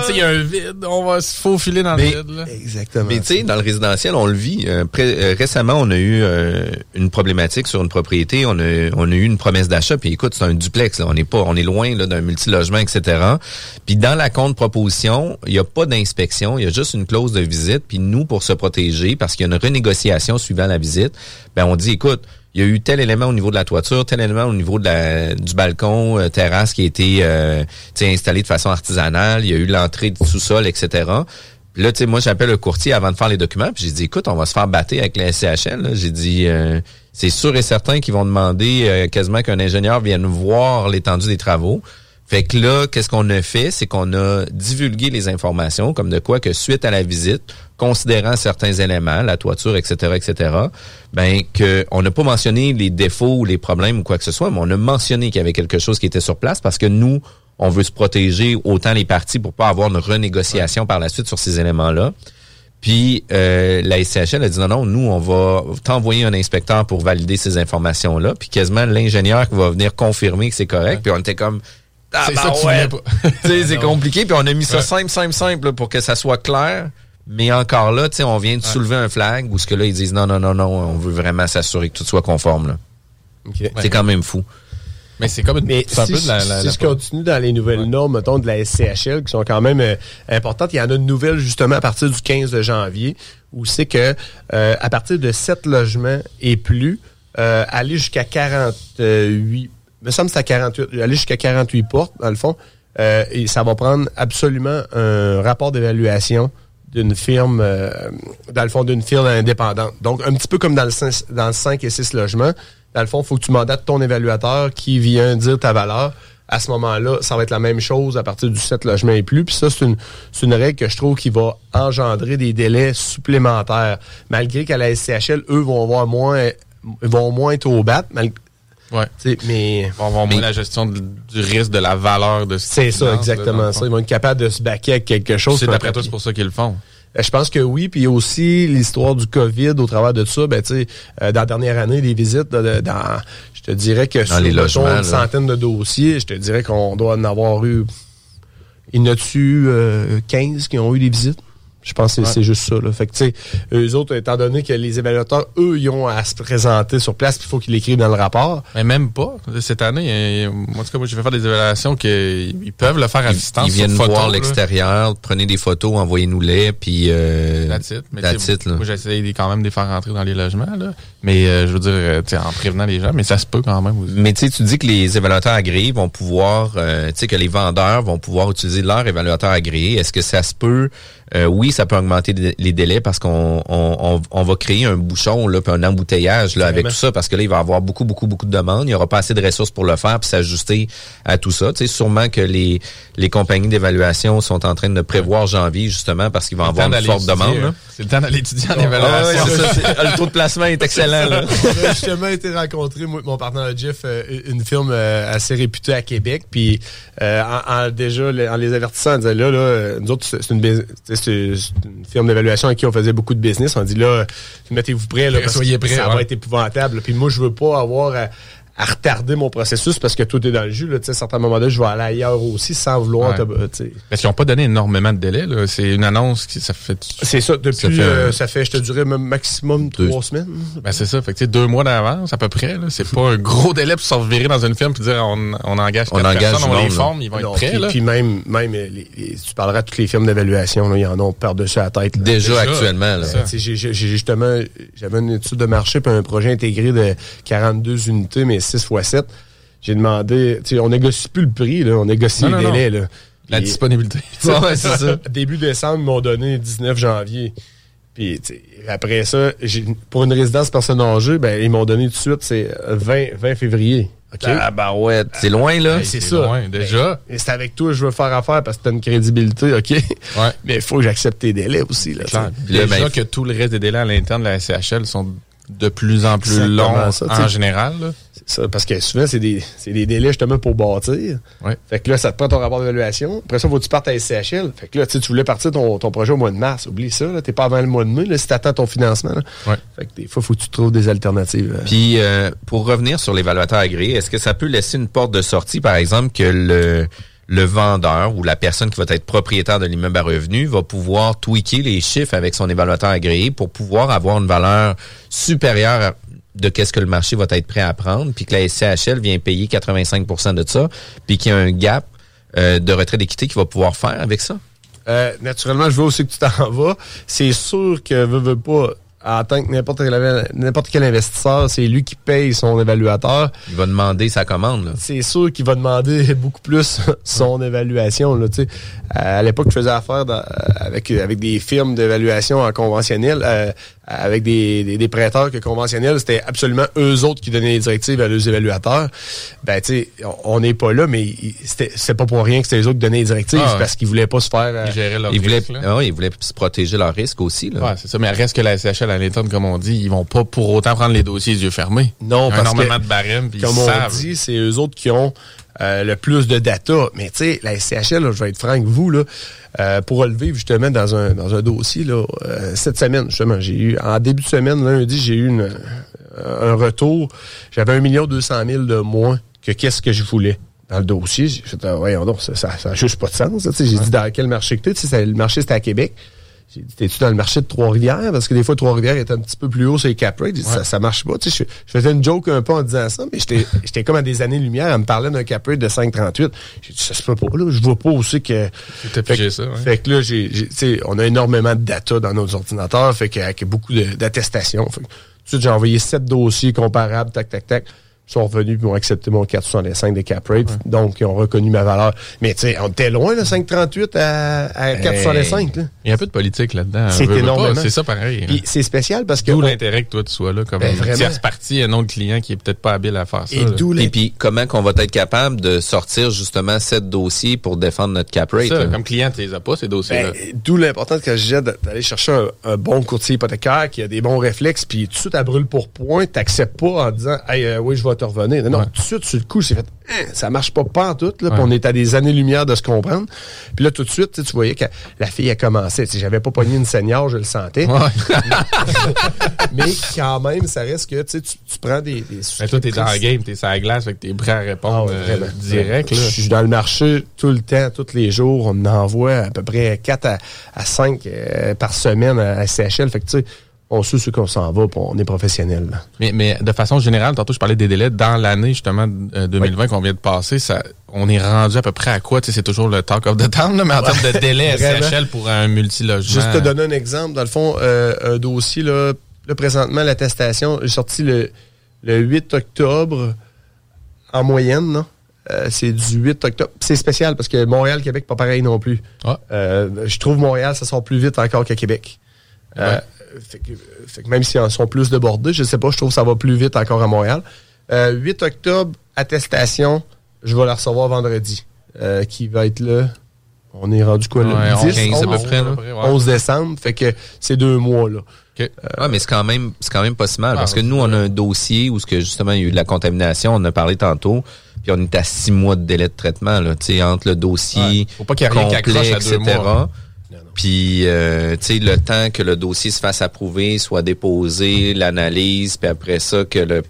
Il y, y, y a un vide. On va se faufiler dans mais, le vide, là. Exactement. Mais, tu sais, dans le résidentiel, on le vit. Euh, pré- euh, récemment, on a eu euh, une problématique sur une propriété. On a, on a eu une promesse d'achat. Puis, écoute, c'est un duplex, là. On est pas, on est loin, là, d'un multilogement, et cetera. Puis, dans la contre-proposition, il y a pas d'inspection. Il y a juste une clause de visite. Puis, nous, pour se protéger, parce qu'il y a une renégociation suivante la visite, ben on dit, écoute, il y a eu tel élément au niveau de la toiture, tel élément au niveau de la, du balcon, euh, terrasse qui a été euh, installé de façon artisanale, il y a eu l'entrée du sous-sol, et cetera. Puis là, tu sais, moi, j'appelle le courtier avant de faire les documents, puis j'ai dit, écoute, on va se faire battre avec la S C H L. Là. J'ai dit, euh, c'est sûr et certain qu'ils vont demander euh, quasiment qu'un ingénieur vienne voir l'étendue des travaux. Fait que là, qu'est-ce qu'on a fait? C'est qu'on a divulgué les informations, comme de quoi que suite à la visite, considérant certains éléments, la toiture, et cetera, et cetera, ben que on n'a pas mentionné les défauts ou les problèmes ou quoi que ce soit, mais on a mentionné qu'il y avait quelque chose qui était sur place parce que nous, on veut se protéger autant les parties pour pas avoir une renégociation par la suite sur ces éléments-là. Puis, euh, la S C H L a dit non, non, nous, on va t'envoyer un inspecteur pour valider ces informations-là, puis quasiment l'ingénieur qui va venir confirmer que c'est correct, ouais. Puis on était comme... Ah, c'est ben ça que ouais. Tu sais, c'est compliqué, puis on a mis ça ouais. simple, simple, simple, là, pour que ça soit clair. Mais encore là, tu sais, on vient de ouais. soulever un flag où ce que là, ils disent non, non, non, non, on veut vraiment s'assurer que tout soit conforme, là. Okay. C'est ouais. quand même fou. Mais c'est comme une mais c'est un si, peu de la, la, si la je continue dans les nouvelles ouais. normes, mettons, de la S C H L, qui sont quand même euh, importantes, il y en a une nouvelle, justement, à partir du quinze janvier, où c'est que, euh, à partir de sept logements et plus, euh, aller jusqu'à quarante-huit me semble que c'est à quarante-huit, aller jusqu'à quarante-huit portes, dans le fond, euh, et ça va prendre absolument un rapport d'évaluation d'une firme, euh, dans le fond, d'une firme indépendante. Donc, un petit peu comme dans le cinq, dans le cinq et six logements, dans le fond, il faut que tu mandates ton évaluateur qui vient dire ta valeur. À ce moment-là, ça va être la même chose à partir du sept logements et plus. Puis ça, c'est une, c'est une règle que je trouve qui va engendrer des délais supplémentaires. Malgré qu'à la S C H L, eux vont avoir moins, vont moins être au bat, malgré ouais. Mais, on va avoir moins la gestion de, du risque de la valeur de ce c'est ça, exactement là, ça. Ils vont être capables de se baquer avec quelque chose. C'est d'après tout, c'est pour ça qu'ils le font. Je pense que oui. Puis aussi, l'histoire du COVID au travers de ça, ben tu sais, euh, dans la dernière année, les visites, dans, dans je te dirais que sur les logements, une centaine de dossiers, je te dirais qu'on doit en avoir eu... Il y en a-tu euh, quinze qui ont eu des visites? Je pense que c'est, ouais. c'est juste ça. Là. Fait que, tu sais, eux autres, étant donné que les évaluateurs, eux, ils ont à se présenter sur place, puis il faut qu'ils l'écrivent dans le rapport. Mais même pas. Cette année, moi, en tout cas, moi, j'ai fait faire des évaluations qu'ils peuvent le faire à distance. Ils, ils viennent photos, voir là. L'extérieur, prenez des photos, envoyez-nous-les, puis... Euh, la titre. Mais la titre, là. Moi, j'essaie quand même de les faire rentrer dans les logements, là. Mais euh, je veux dire, tu sais, en prévenant les gens, mais ça se peut quand même. Aussi. Mais tu sais, tu dis que les évaluateurs agréés vont pouvoir... Euh, tu sais, que les vendeurs vont pouvoir utiliser leur évaluateur agréé. Est-ce que ça se peut... Euh, oui, ça peut augmenter les délais parce qu'on on, on, on va créer un bouchon, là, puis un embouteillage là, avec tout ça, parce que là, il va y avoir beaucoup, beaucoup, beaucoup de demandes. Il n'y aura pas assez de ressources pour le faire puis s'ajuster à tout ça. Tu sais, sûrement que les, les compagnies d'évaluation sont en train de prévoir janvier, justement, parce qu'ils vont avoir une forte demande. Là. C'est le temps d'aller étudier en évaluation. Ah, ouais, c'est ça, c'est, le taux de placement est excellent. Là. On a justement été rencontré, moi, mon partenaire Jeff, une firme assez réputée à Québec, puis euh, en, en, déjà, en les avertissant, on disait là, là, nous autres, c'est une business, c'est une firme d'évaluation à qui on faisait beaucoup de business. On dit là, mettez-vous prêts, là, parce soyez que prêts, ça ouais. va être épouvantable. Puis moi, je veux pas avoir à, à retarder mon processus parce que tout est dans le jus. Là, à un certain moment donné, je vais aller ailleurs aussi sans vouloir... Ouais. Parce qu'ils n'ont pas donné énormément de délai. Là. C'est une annonce qui... ça fait. C'est ça. Depuis, ça fait, euh, ça fait je te dirais, maximum deux. trois semaines. Ben c'est ça. Fait que deux mois d'avance, à peu près. Là. C'est pas un gros délai pour se revirer dans une firme et dire on, on engage quatre on engage personnes, on les forme, ils vont non, être prêts. Puis, là. puis même, même les, les, tu parleras à toutes les firmes d'évaluation, là, ils en ont par-dessus la tête. Là. Déjà, Déjà actuellement. Là. J'ai, j'ai, j'ai justement, j'avais une étude de marché puis un projet intégré de quarante-deux unités, mais six fois sept, j'ai demandé, tu sais, on négocie plus le prix, là, on négocie non, les non, délais. Non. Là. La puis, disponibilité. Ouais, c'est ça. Début décembre, ils m'ont donné dix-neuf janvier. Puis après ça, j'ai, pour une résidence personne en jeu, ben, ils m'ont donné tout de suite, c'est vingt février. Okay. Ah bah ouais, c'est loin là. Ben, c'est, c'est ça. Loin, déjà. Ben, c'est avec toi que je veux faire affaire parce que t'as une crédibilité, ok. Ouais. Mais il faut que j'accepte tes délais aussi là. Déjà ben, que tout le reste des délais à l'interne de la S C H L sont de plus en plus longs en général. Là. Ça, parce que souvent, c'est des, c'est des délais justement pour bâtir. Ouais. Fait que là, ça te prend ton rapport d'évaluation. Après ça, il faut que tu partes à S C H L. Fait que là, tu voulais partir ton, ton projet au mois de mars. Oublie ça. Là. T'es pas avant le mois de mai là, si t'attends ton financement. Là. Ouais. Fait que des fois, il faut que tu trouves des alternatives. Puis, euh, pour revenir sur l'évaluateur agréé, est-ce que ça peut laisser une porte de sortie, par exemple, que le... le vendeur ou la personne qui va être propriétaire de l'immeuble à revenus va pouvoir tweaker les chiffres avec son évaluateur agréé pour pouvoir avoir une valeur supérieure de qu'est-ce que le marché va être prêt à prendre, puis que la S C H L vient payer quatre-vingt-cinq pour cent de ça, puis qu'il y a un gap euh, de retrait d'équité qu'il va pouvoir faire avec ça? Euh, naturellement, je veux aussi que tu t'en vas. C'est sûr que veux, veux pas... En tant que n'importe quel, n'importe quel investisseur, c'est lui qui paye son évaluateur. Il va demander sa commande. Là. C'est sûr qu'il va demander beaucoup plus son évaluation. Là, tu sais, à l'époque, je faisais affaire dans, avec avec des firmes d'évaluation en conventionnel, euh, avec des, des, des prêteurs que conventionnels, c'était absolument eux autres qui donnaient les directives à leurs évaluateurs. Ben, tu sais, on n'est pas là, mais c'était, c'est pas pour rien que c'était les autres qui donnaient les directives, ah, ouais. parce qu'ils voulaient pas se faire... Ils géraient leurs ils risques, voulaient, là. Ouais, ils voulaient se protéger leurs risques aussi, là. Ouais, c'est ça, mais reste que la S C H L à l'interne, comme on dit, ils vont pas pour autant prendre les dossiers les yeux fermés. Non, parce que... énormément de barèmes, puis ils savent. Comme on dit, c'est eux autres qui ont euh, le plus de data. Mais, tu sais, la S C H L, là, je vais être franc avec vous, là, Euh, pour relever justement dans un dans un dossier là euh, cette semaine justement j'ai eu en début de semaine lundi j'ai eu une, un retour j'avais un million deux cent mille de moins que qu'est-ce que je voulais dans le dossier j'ai fait ah, voyons donc ça ça n'a juste pas de sens tu sais j'ai ouais. dit dans quel marché que tu sais le marché c'était à Québec j'ai dit t'es-tu dans le marché de Trois-Rivières parce que des fois Trois-Rivières est un petit peu plus haut sur les cap rates ouais. ça ça marche pas tu sais je, je faisais une joke un peu en disant ça mais j'étais j'étais comme à des années lumière elle me parlait d'un cap rate de cinq virgule trente-huit j'ai dit ça se peut pas là je vois pas aussi que fait que, ça, ouais. fait que là j'ai, j'ai tu sais on a énormément de data dans nos ordinateurs fait que avec beaucoup de, d'attestations fait que, tout de suite j'ai envoyé sept dossiers comparables tac tac tac sont revenus et ont accepté mon quatre virgule soixante-cinq des cap rates. Ouais. Donc, ils ont reconnu ma valeur. Mais tu sais, on était loin, là, cinq virgule trente-huit à, à quatre virgule soixante-cinq. Hey. Il y a un peu de politique là-dedans. C'est veux, énormément. Veux c'est ça pareil. Puis, c'est spécial parce que... D'où on... l'intérêt que toi, tu sois là, comme ben, une tierce partie, un autre client qui est peut-être pas habile à faire ça. Et, d'où et puis, comment qu'on va être capable de sortir justement sept dossiers pour défendre notre cap rate? Ça, comme client, tu les as pas, ces dossiers-là. Ben, d'où l'importance que j'ai d'aller chercher un, un bon courtier hypothécaire qui a des bons réflexes puis tout de suite, à brûle pour point, t'acceptes pas en disant hey, euh, « oui, je vais va te revenir. Non, non, ouais. Tout de suite, sur le coup, c'est fait, hein, ça marche pas pantoute, là, ouais. Puis on est à des années-lumière de se comprendre. Puis là, tout de suite, tu voyais que la fille a commencé. Si j'avais pas pogné une senior, je le sentais. Ouais. Mais quand même, ça reste que tu, tu prends des... des mais toi, t'es dans la game, t'es sur la glace, fait que t'es prêt à répondre ah, ouais, euh, direct. Là. Je suis dans le marché tout le temps, tous les jours. On envoie à peu près quatre à cinq euh, par semaine à S C H L. Fait que tu sais, on sait ce qu'on s'en va, on est professionnel. Mais, mais de façon générale, tantôt je parlais des délais, dans l'année justement euh, deux mille vingt oui. qu'on vient de passer, ça, on est rendu à peu près à quoi? Tu sais, c'est toujours le talk of the town, là, mais en ouais. termes de délai S C H L pour un multilogement. Juste te donner un exemple, dans le fond, euh, un dossier, là, là présentement, l'attestation est sortie le, le huit octobre en moyenne, non? Euh, c'est du huit octobre. C'est spécial parce que Montréal, Québec, pas pareil non plus. Ah. Euh, je trouve Montréal, ça sort plus vite encore qu'à Québec. Ouais. Euh, Fait que, fait que même s'ils en sont plus débordés, je sais pas, je trouve que ça va plus vite encore à Montréal. Euh, huit octobre, attestation, je vais la recevoir vendredi, euh, qui va être là, on est rendu quoi, là? Ouais, dix, quinze, onze, à peu près, onze, ouais. onze décembre, fait que c'est deux mois, là. Okay. Euh, ah, mais c'est quand même, c'est quand même pas si mal, ah, parce que nous, on a un dossier où, justement, il y a eu de la contamination, on en a parlé tantôt, puis on est à six mois de délai de traitement, là, tu sais, entre le dossier, ouais. Faut pas qu'il y ait rien qui accroche à deux mois, hein. Puis, euh, tu sais, le temps que le dossier se fasse approuver, soit déposé, l'analyse, puis après ça, que le,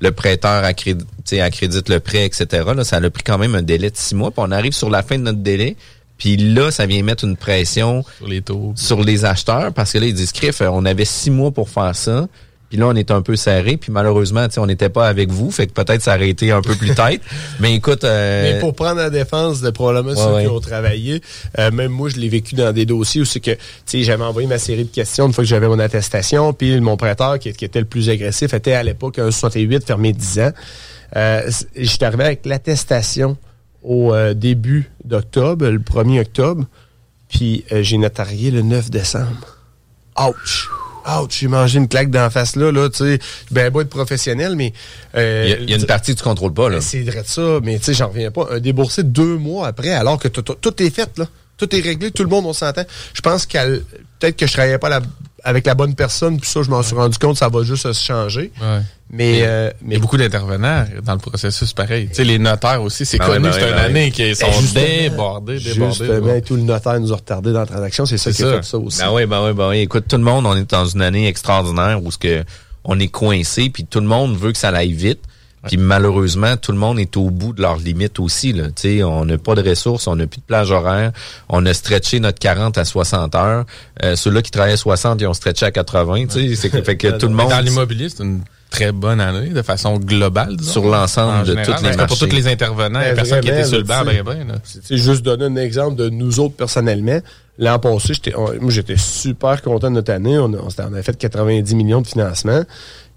le prêteur accrédite, accrédite le prêt, et cetera. Là, ça a pris quand même un délai de six mois. Puis on arrive sur la fin de notre délai. Puis là, ça vient mettre une pression sur les taux, sur les acheteurs. Parce que là, ils disent, crif, on avait six mois pour faire ça. Puis là, on est un peu serré. Puis malheureusement, tu sais, on n'était pas avec vous. Fait que peut-être ça aurait été un peu plus tête. Mais écoute... Euh... Mais pour prendre la défense de probablement ouais, ceux ouais. qui ont travaillé, euh, même moi, je l'ai vécu dans des dossiers où c'est que, tu sais, j'avais envoyé ma série de questions une fois que j'avais mon attestation. Puis mon prêteur, qui, qui était le plus agressif, était à l'époque un soixante-huit, fermé dix ans. Euh, j'étais arrivé avec l'attestation au euh, début d'octobre, le premier octobre. Puis euh, j'ai notarié le neuf décembre. Ouch! « Ouch, j'ai mangé une claque d'en face là, là, tu sais, ben beau être professionnel, mais... Euh, » Il y, y a une partie que tu contrôles pas, là. C'est vrai de ça, mais tu sais, j'en reviens pas. Un déboursé deux mois après, alors que tout est fait, là. Tout est réglé, tout le monde, on s'entend. Je pense qu'elle peut-être que je travaillais pas la, avec la bonne personne, puis ça, je m'en suis rendu compte, ça va juste se changer. Ouais. Mais, mais, euh, mais il y a beaucoup d'intervenants dans le processus pareil. Tu sais, les notaires aussi, c'est non, connu, non, c'est non, une non, année non. qu'ils sont débordés, débordés. Justement, ouais. Tout le notaire nous a retardés dans la transaction, c'est ça c'est qui ça. a fait ça aussi. Ben oui, ben oui, ben oui. Écoute, tout le monde, on est dans une année extraordinaire où ce que on est coincé, puis tout le monde veut que ça aille vite. Puis malheureusement, tout le monde est au bout de leurs limites aussi. Là. T'sais, on n'a pas de ressources, on n'a plus de plage horaire, on a stretché notre quarante à soixante heures. Euh, ceux-là qui travaillaient à soixante, ils ont stretché à quatre-vingts. T'sais, c'est fait que tout le monde. Mais dans l'immobilier, c'est une très bonne année de façon globale. Disons, sur l'ensemble de tous les marchés. Pour tous les intervenants, les personnes qui étaient sur le banc, ben ben. C'est juste donner un exemple de nous autres personnellement. L'an passé, j'étais, on, moi j'étais super content de notre année. On, on, on a fait quatre-vingt-dix millions de financements.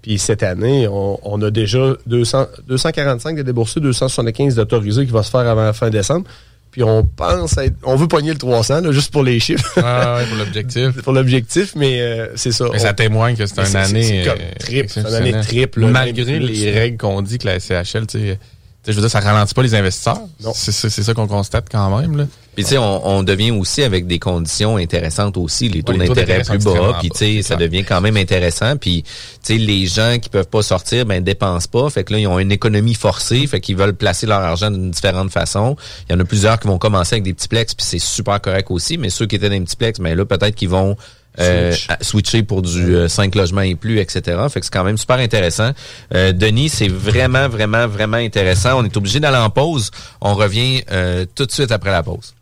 Puis cette année, on, on a déjà deux cents, deux cent quarante-cinq de déboursés, deux cent soixante-quinze d'autorisés qui va se faire avant la fin décembre. Puis on pense à être, on veut pogner le trois cents, là, juste pour les chiffres. Ah ouais, pour l'objectif. Pour l'objectif, mais euh, c'est ça. Mais on, ça témoigne que c'est une année triple. C'est une année triple. Malgré les règles qu'on dit que la S C H L, tu sais, je veux dire, ça ralentit pas les investisseurs. Non. C'est, c'est, c'est ça qu'on constate quand même, là. Puis tu sais, on, on devient aussi avec des conditions intéressantes aussi, les taux ouais, les d'intérêt taux plus bas, puis tu sais, ça clair. devient quand même intéressant. Puis tu sais, les gens qui peuvent pas sortir, ben dépensent pas, fait que là ils ont une économie forcée, fait qu'ils veulent placer leur argent d'une différente façon. Il y en a plusieurs qui vont commencer avec des petits plex, puis c'est super correct aussi. Mais ceux qui étaient dans les petits plex, ben là peut-être qu'ils vont Euh, Switch. à, switcher pour du euh, cinq logements et plus, et cetera. Fait que c'est quand même super intéressant. Euh, Denis, c'est vraiment, vraiment, vraiment intéressant. On est obligé d'aller en pause. On revient euh, tout de suite après la pause.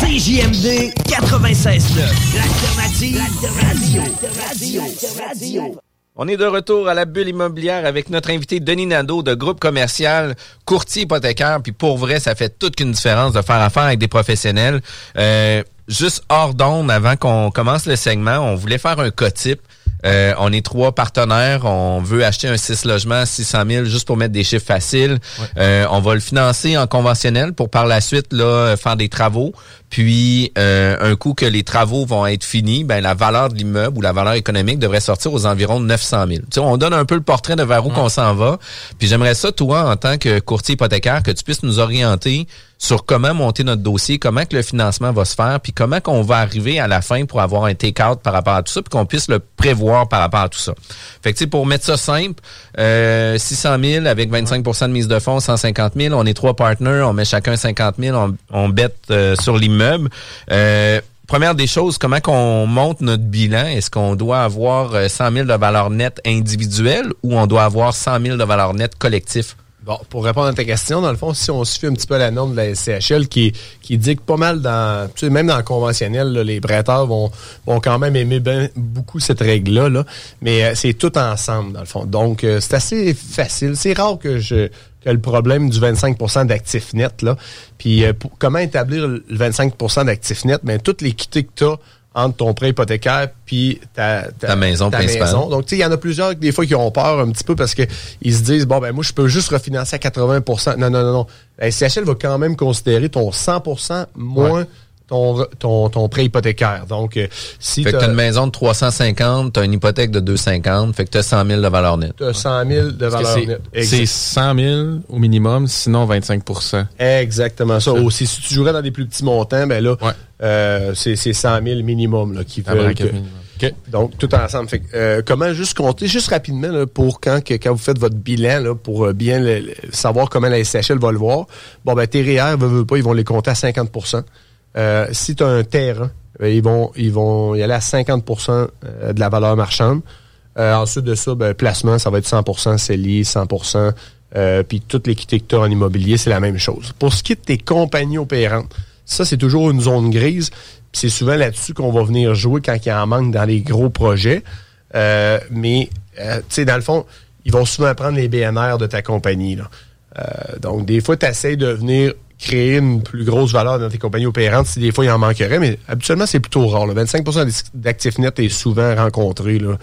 C J M D quatre-vingt-seize neuf. L'alternative. L'alternative. L'alternative. L'alternative. On est de retour à la bulle immobilière avec notre invité Denis Nadeau de Groupe Commercial, courtier hypothécaire. Puis pour vrai, ça fait toute une différence de faire affaire avec des professionnels. Euh, juste hors d'onde, avant qu'on commence le segment, on voulait faire un co-type. Euh, on est trois partenaires, on veut acheter un six logements, six cent mille, juste pour mettre des chiffres faciles. Ouais. Euh, on va le financer en conventionnel pour par la suite là faire des travaux. Puis, euh, un coup que les travaux vont être finis, ben la valeur de l'immeuble ou la valeur économique devrait sortir aux environs de neuf cent mille. Tu sais, on donne un peu le portrait de vers où ouais. qu'on s'en va. Puis, j'aimerais ça, toi, en tant que courtier hypothécaire, que tu puisses nous orienter sur comment monter notre dossier, comment que le financement va se faire, puis comment qu'on va arriver à la fin pour avoir un take-out par rapport à tout ça, puis qu'on puisse le prévoir par rapport à tout ça. Fait que tu sais, pour mettre ça simple, euh, six cent mille avec vingt-cinq pour cent de mise de fonds, cent cinquante mille, on est trois partners, on met chacun cinquante mille, on, on bête euh, sur l'immeuble. Euh, Première des choses, comment qu'on monte notre bilan? Est-ce qu'on doit avoir cent mille de valeur nette individuelle ou on doit avoir cent mille de valeur nette collectif? Bon, pour répondre à ta question, dans le fond, si on suit un petit peu à la norme de la S C H L qui, qui dicte pas mal dans, tu sais, même dans le conventionnel, là, les prêteurs vont, vont quand même aimer ben, beaucoup cette règle-là, là, mais euh, c'est tout ensemble, dans le fond. Donc, euh, c'est assez facile. C'est rare que je... que le problème du vingt-cinq pour cent d'actifs nets, là. Puis, euh, pour, comment établir le vingt-cinq pour cent d'actifs nets? Bien, toutes les quittés que tu as entre ton prêt hypothécaire puis ta, ta, ta maison ta principale. Maison. Donc, tu sais, il y en a plusieurs, des fois, qui ont peur un petit peu parce que ils se disent, bon, ben moi, je peux juste refinancer à quatre-vingts pour cent. Non, non, non, non. La S C H L va quand même considérer ton cent pour cent moins... Ouais. Ton, ton, ton prêt hypothécaire. Donc, euh, si fait que tu as une maison de trois cent cinquante, tu as une hypothèque de deux cent cinquante, fait que tu as cent mille de valeur nette. Tu as cent mille de valeur nette. C'est cent mille au minimum, sinon vingt-cinq pour cent. Exactement ça. Aussi, si tu jouerais dans des plus petits montants, ben là, ouais. euh, c'est, c'est cent mille minimum là, qui veut que... Minimum. Okay. Donc, tout ensemble. Fait, euh, comment juste compter, juste rapidement, là, pour quand, que, quand vous faites votre bilan, là, pour euh, bien le, le, savoir comment la S C H L va le voir, bon, ben tes R E E R, veut, veut pas, ils vont les compter à cinquante pour cent. Euh, si tu as un terrain, ben, ils vont ils vont y aller à cinquante pour cent de la valeur marchande. Euh, ensuite de ça, ben, placement, ça va être cent pour cent C L I, cent pour cent. Euh, puis toute l'équité que tu as en immobilier, c'est la même chose. Pour ce qui est de tes compagnies opérantes, ça, c'est toujours une zone grise. Pis c'est souvent là-dessus qu'on va venir jouer quand il y en manque dans les gros projets. Euh, mais, euh, tu sais, dans le fond, ils vont souvent prendre les B N R de ta compagnie, là. Euh, donc, des fois, tu essaies de venir... créer une plus grosse valeur dans tes compagnies opérantes si des fois il en manquerait, mais habituellement c'est plutôt rare. Là. vingt-cinq pour cent d'actifs nets est souvent rencontré. Là.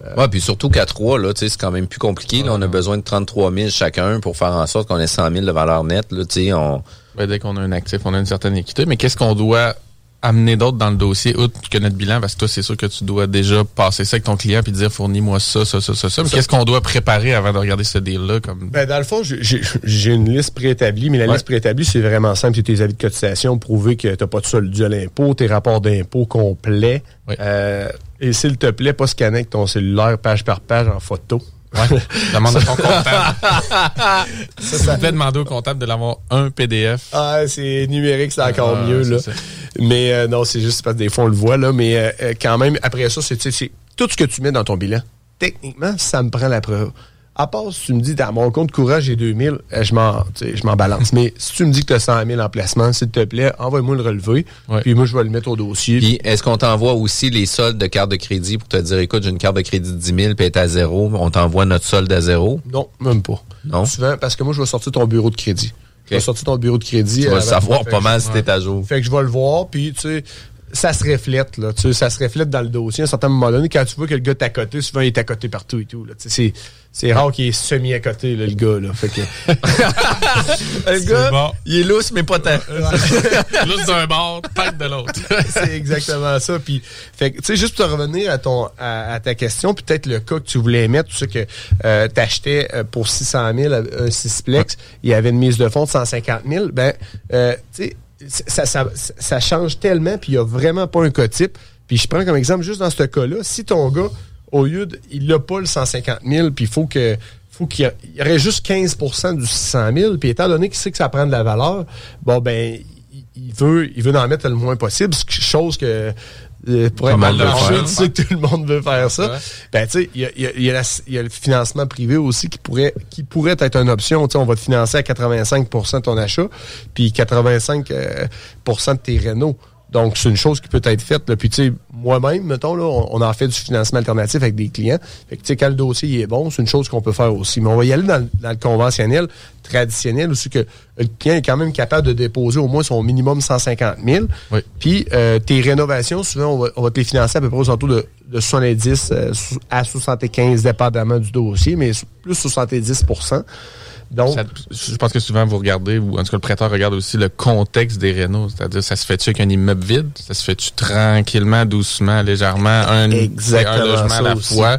Euh, ouais, puis surtout qu'à trois, là, c'est quand même plus compliqué. Là, on a besoin de trente-trois mille chacun pour faire en sorte qu'on ait cent mille de valeur nette. Là, on... ouais, dès qu'on a un actif, on a une certaine équité, mais qu'est-ce qu'on doit amener d'autres dans le dossier, outre que notre bilan, parce que toi, c'est sûr que tu dois déjà passer ça avec ton client puis dire, fournis-moi ça, ça, ça, ça, ça. Mais qu'est-ce qu'on doit préparer avant de regarder ce deal-là? Comme... Ben, dans le fond, j'ai, j'ai une liste préétablie, mais la ouais. liste préétablie, c'est vraiment simple. C'est tes avis de cotisation, prouver que tu n'as pas de solde dû à l'impôt, tes rapports d'impôt complets. Ouais. Euh, et s'il te plaît, pas scanner avec ton cellulaire page par page en photo. Ouais. Demande à ton comptable. S'il vous plaît, demandez au comptable de l'avoir un P D F. Ah, c'est numérique, c'est encore euh, mieux, c'est là. Ça. Mais euh, non, c'est juste parce que des fois, on le voit, là. Mais euh, quand même, après ça, c'est, c'est tout ce que tu mets dans ton bilan. Techniquement, ça me prend la preuve. À part si tu me dis, dans mon compte courant, j'ai deux mille, je m'en, je m'en balance. Mais si tu me dis que tu as cent mille en placement, s'il te plaît, envoie-moi le relevé. Ouais. Puis moi, je vais le mettre au dossier. Puis, est-ce qu'on t'envoie aussi les soldes de carte de crédit pour te dire, écoute, j'ai une carte de crédit de dix mille, puis elle est à zéro, on t'envoie notre solde à zéro? Non, même pas. Non? Souvent, parce que moi, je vais sortir ton bureau de crédit. Okay. Je vais sortir ton bureau de crédit. Tu vas le savoir pas mal si t'es à jour. Fait que je vais le voir, puis tu sais... Ça se reflète, là. Tu sais, ça se reflète dans le dossier à un certain moment donné. Quand tu vois que le gars est à côté, souvent il est à côté partout et tout. Là. Tu sais, c'est, c'est rare qu'il est semi à côté, là, le gars. Là. Fait que... le c'est gars, bon. Il est lousse, mais pas tant. Lousse d'un bord, tête de l'autre. C'est exactement ça. Puis, fait que, tu sais, juste pour te revenir à, ton, à, à ta question, peut-être le cas que tu voulais mettre, tu sais, que euh, tu achetais pour six cent mille un sixplex, il y avait une mise de fonds de cent cinquante mille. Ben, euh, tu sais, Ça, ça, ça change tellement, puis il n'y a vraiment pas un cotype. Puis je prends comme exemple, juste dans ce cas-là, si ton gars, au lieu de, il n'a pas le cent cinquante mille, puis faut que, faut qu'il y aurait juste quinze pour cent du six cent mille, puis étant donné qu'il sait que ça prend de la valeur, bon, ben, il, il veut, il veut en mettre le moins possible, chose que, Euh, pour être mal marché, tu sais que tout le monde veut faire ça. Ouais. Ben, tu sais, il y a, y, a, y, a y a le financement privé aussi qui pourrait qui pourrait être une option. Tu sais, on va te financer à quatre-vingt-cinq pour cent de ton achat, puis quatre-vingt-cinq pour cent euh, de tes rénaux. Donc, c'est une chose qui peut être faite. Là. Puis, tu sais, moi-même, mettons, là, on, on en fait du financement alternatif avec des clients. Fait que, tu sais, quand le dossier il est bon, c'est une chose qu'on peut faire aussi. Mais on va y aller dans le, dans le conventionnel, traditionnel, aussi que le client est quand même capable de déposer au moins son minimum cent cinquante mille. Oui. Puis, euh, tes rénovations, souvent, on va, on va te les financer à peu près aux alentours de, de soixante-dix euh, à soixante-quinze, dépendamment du dossier, mais plus soixante-dix pour cent. Donc, ça, je pense que souvent vous regardez, ou en tout cas le prêteur regarde aussi le contexte des rénaux, c'est-à-dire ça se fait-tu avec un immeuble vide, ça se fait-tu tranquillement, doucement, légèrement, un, un logement à la fois.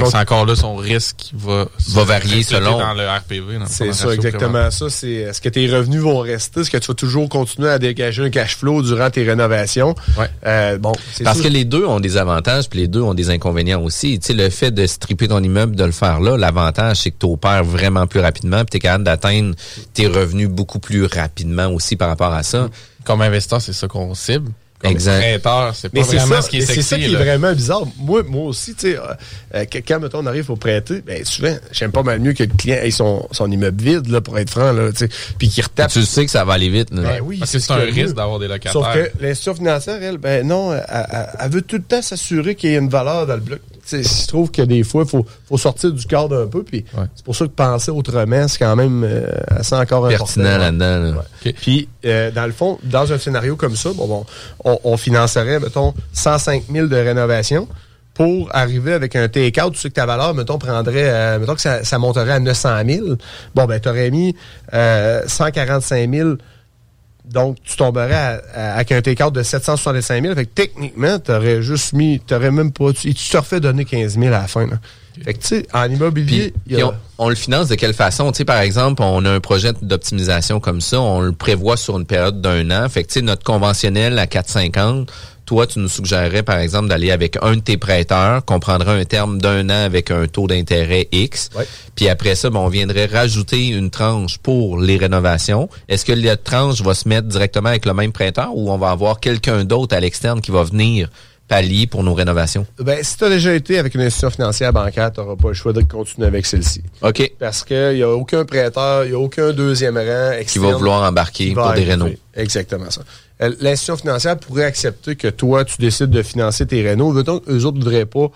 Fait que donc, c'est encore là, son risque va, va varier selon dans le R P V. Dans c'est ça, exactement ça. C'est, est-ce que tes revenus vont rester? Est-ce que tu vas toujours continuer à dégager un cash flow durant tes rénovations? Ouais. Euh, bon, c'est Parce sûr. que les deux ont des avantages puis les deux ont des inconvénients aussi. Tu sais, le fait de stripper ton immeuble, de le faire là, l'avantage, c'est que tu opères vraiment plus rapidement puis tu es capable d'atteindre tes revenus beaucoup plus rapidement aussi par rapport à ça. Comme investisseur, c'est ça qu'on cible. Comme exact. Prêteur, c'est pas mais vraiment c'est ça, ce qui est sexy. C'est ça qui là. Est vraiment bizarre. Moi, moi aussi, tu sais, euh, quand mettons, on arrive pour prêter, ben souvent, j'aime pas mal mieux que le client ait son, son immeuble vide, là, pour être franc, là, tu sais, puis qu'il retape. Tu sais que ça va aller vite, là. Ben oui. Parce que c'est, c'est un risque d'avoir des locataires. Sauf que l'institution financière, elle, ben non, elle, elle, elle veut tout le temps s'assurer qu'il y ait une valeur dans le bloc. Tu sais, je trouve que des fois, il faut, faut sortir du cadre un peu, puis ouais. c'est pour ça que penser autrement, c'est quand même euh, assez encore pertinent important. Pertinent là-dedans, là. Ouais. Okay. Puis, euh, dans le fond, dans un scénario comme ça, bon, bon, on, on financerait, mettons, cent cinq mille de rénovation pour arriver avec un take-out. Tu sais que ta valeur, mettons, prendrait, euh, mettons que ça, ça monterait à neuf cent mille. Bon, ben, tu aurais mis euh, cent quarante-cinq mille. Donc, tu tomberais à, à, avec un take-out de sept cent soixante-cinq mille. Fait que techniquement, tu aurais juste mis, tu aurais même pas, tu, tu te refais donner quinze mille à la fin, là. Fait que, tu sais, en immobilier, puis, il y a... on, on le finance de quelle façon? Tu sais, par exemple, on a un projet d'optimisation comme ça, on le prévoit sur une période d'un an. Fait que, tu sais, notre conventionnel à quatre virgule cinquante, toi, tu nous suggérerais, par exemple, d'aller avec un de tes prêteurs, qu'on prendrait un terme d'un an avec un taux d'intérêt X. Ouais. Puis après ça, ben, on viendrait rajouter une tranche pour les rénovations. Est-ce que la tranche va se mettre directement avec le même prêteur ou on va avoir quelqu'un d'autre à l'externe qui va venir pallier pour nos rénovations? Ben, si tu as déjà été avec une institution financière bancaire, tu n'auras pas le choix de continuer avec celle-ci. OK. Parce qu'il n'y a aucun prêteur, il n'y a aucun deuxième rang externe qui va vouloir embarquer va pour des rénos. Exactement ça. L'institution financière pourrait accepter que toi, tu décides de financer tes rénos. Eux autres ne voudraient pas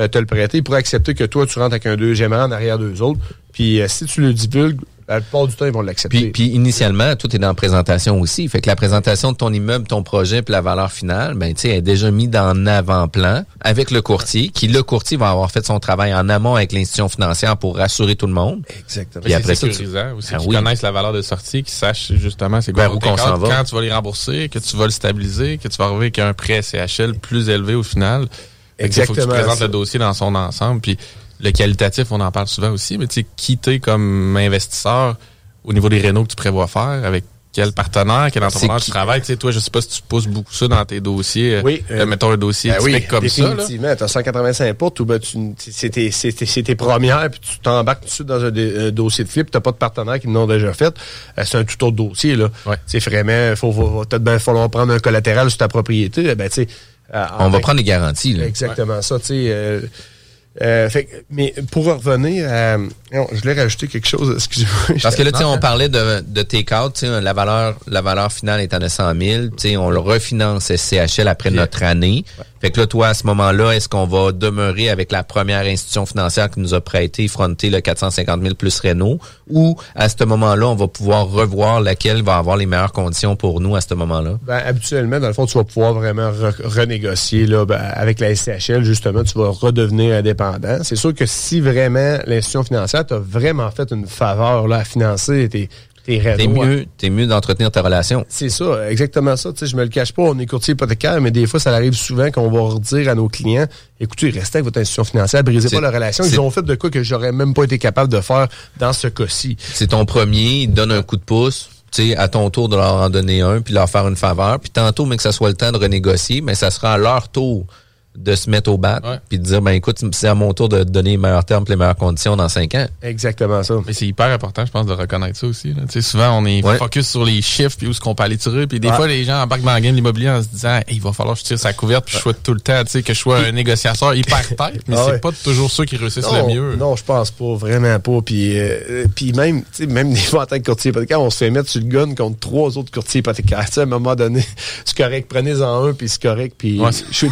euh, te le prêter. Ils pourraient accepter que toi, tu rentres avec un deuxième rang en arrière d'eux autres. Puis euh, si tu le divulgues, la plupart du temps, ils vont l'accepter. Puis, puis initialement, tout est dans la présentation aussi. Fait que la présentation de ton immeuble, ton projet puis la valeur finale, ben tu sais, est déjà mise en avant-plan avec le courtier, qui le courtier va avoir fait son travail en amont avec l'institution financière pour rassurer tout le monde. Exactement. Puis après c'est sécurisant ça, aussi, ben qu'ils oui. connaissent la valeur de sortie, qu'ils sachent justement c'est quoi ben, où qu'on s'en va. Quand tu vas les rembourser, que tu vas le stabiliser, que tu vas arriver avec un prêt C H L plus élevé au final. Exactement. Il faut que tu présentes ça. Le dossier dans son ensemble puis le qualitatif, on en parle souvent aussi, mais tu sais, qui t'es comme investisseur au niveau des rénos que tu prévois faire, avec quel partenaire, quel entrepreneur tu travailles. Tu sais, toi, je sais pas si tu pousses beaucoup ça dans tes dossiers. Oui. Euh, mettons un dossier ben typique oui, comme ça. Définitivement. Tu as cent quatre-vingt-cinq portes ou ben tu, c'est, tes, c'est, tes, c'est tes premières puis tu t'embarques tout de suite dans un, un dossier de flip. Tu n'as pas de partenaire qui l'ont déjà fait. C'est un tout autre dossier, là. Ouais. Tu sais, vraiment, il faut, faut peut-être bien falloir prendre un collatéral sur ta propriété. Ben, tu sais. On va prendre des garanties, là. Exactement ouais. ça, tu sais. Euh, Euh, fait, mais pour revenir à... Non, je voulais rajouter quelque chose, excusez-moi. Parce que là, tu sais, on parlait de, de take-out, tu sais, la valeur, la valeur finale étant de cent mille, tu sais, on le refinance S C H L après okay. notre année. Ouais. Fait que là, toi, à ce moment-là, est-ce qu'on va demeurer avec la première institution financière qui nous a prêté, fronté le quatre cent cinquante mille plus Renault, ou à ce moment-là, on va pouvoir revoir laquelle va avoir les meilleures conditions pour nous à ce moment-là? Ben, habituellement, dans le fond, tu vas pouvoir vraiment re- renégocier, là, ben, avec la S C H L, justement, tu vas redevenir indépendant. C'est sûr que si vraiment l'institution financière t'a vraiment fait une faveur là, à financer tes, tes réseaux... T'es mieux, t'es mieux d'entretenir ta relation. C'est ça, exactement ça. Tu sais, je me le cache pas, on est courtier hypothécaire, mais des fois, ça arrive souvent qu'on va redire à nos clients, écoutez, restez avec votre institution financière, brisez c'est, pas la relation. Ils ont fait de quoi que j'aurais même pas été capable de faire dans ce cas-ci. C'est ton premier, donne un coup de pouce. T'sais, à ton tour de leur en donner un, puis leur faire une faveur. Puis tantôt, mais que ça soit le temps de renégocier, mais ça sera à leur tour de se mettre au bat puis de dire, ben écoute, c'est à mon tour de donner les meilleurs termes et les meilleures conditions dans cinq ans. Exactement ça. Mais c'est hyper important, je pense, de reconnaître ça aussi. Tu sais, souvent, on est ouais. focus sur les chiffres puis où est-ce qu'on peut aller tirer. Puis des ouais. fois, les gens embarquent dans le game de l'immobilier en se disant, hey, il va falloir que je tire sa couverte puis ouais. je sois tout le temps, tu sais, que je sois un négociateur hyper tête. Mais ah ouais. c'est pas toujours ceux qui réussissent non, le mieux. Non, je pense pas, vraiment pas. Puis, euh, puis même, tu sais, même des fois, en tant que courtier hypothécaire, on se fait mettre sur le gun contre trois autres courtiers hypothécaires. Tu sais, à un moment donné, c'est correct, prenez-en un puis c'est correct puis ouais. je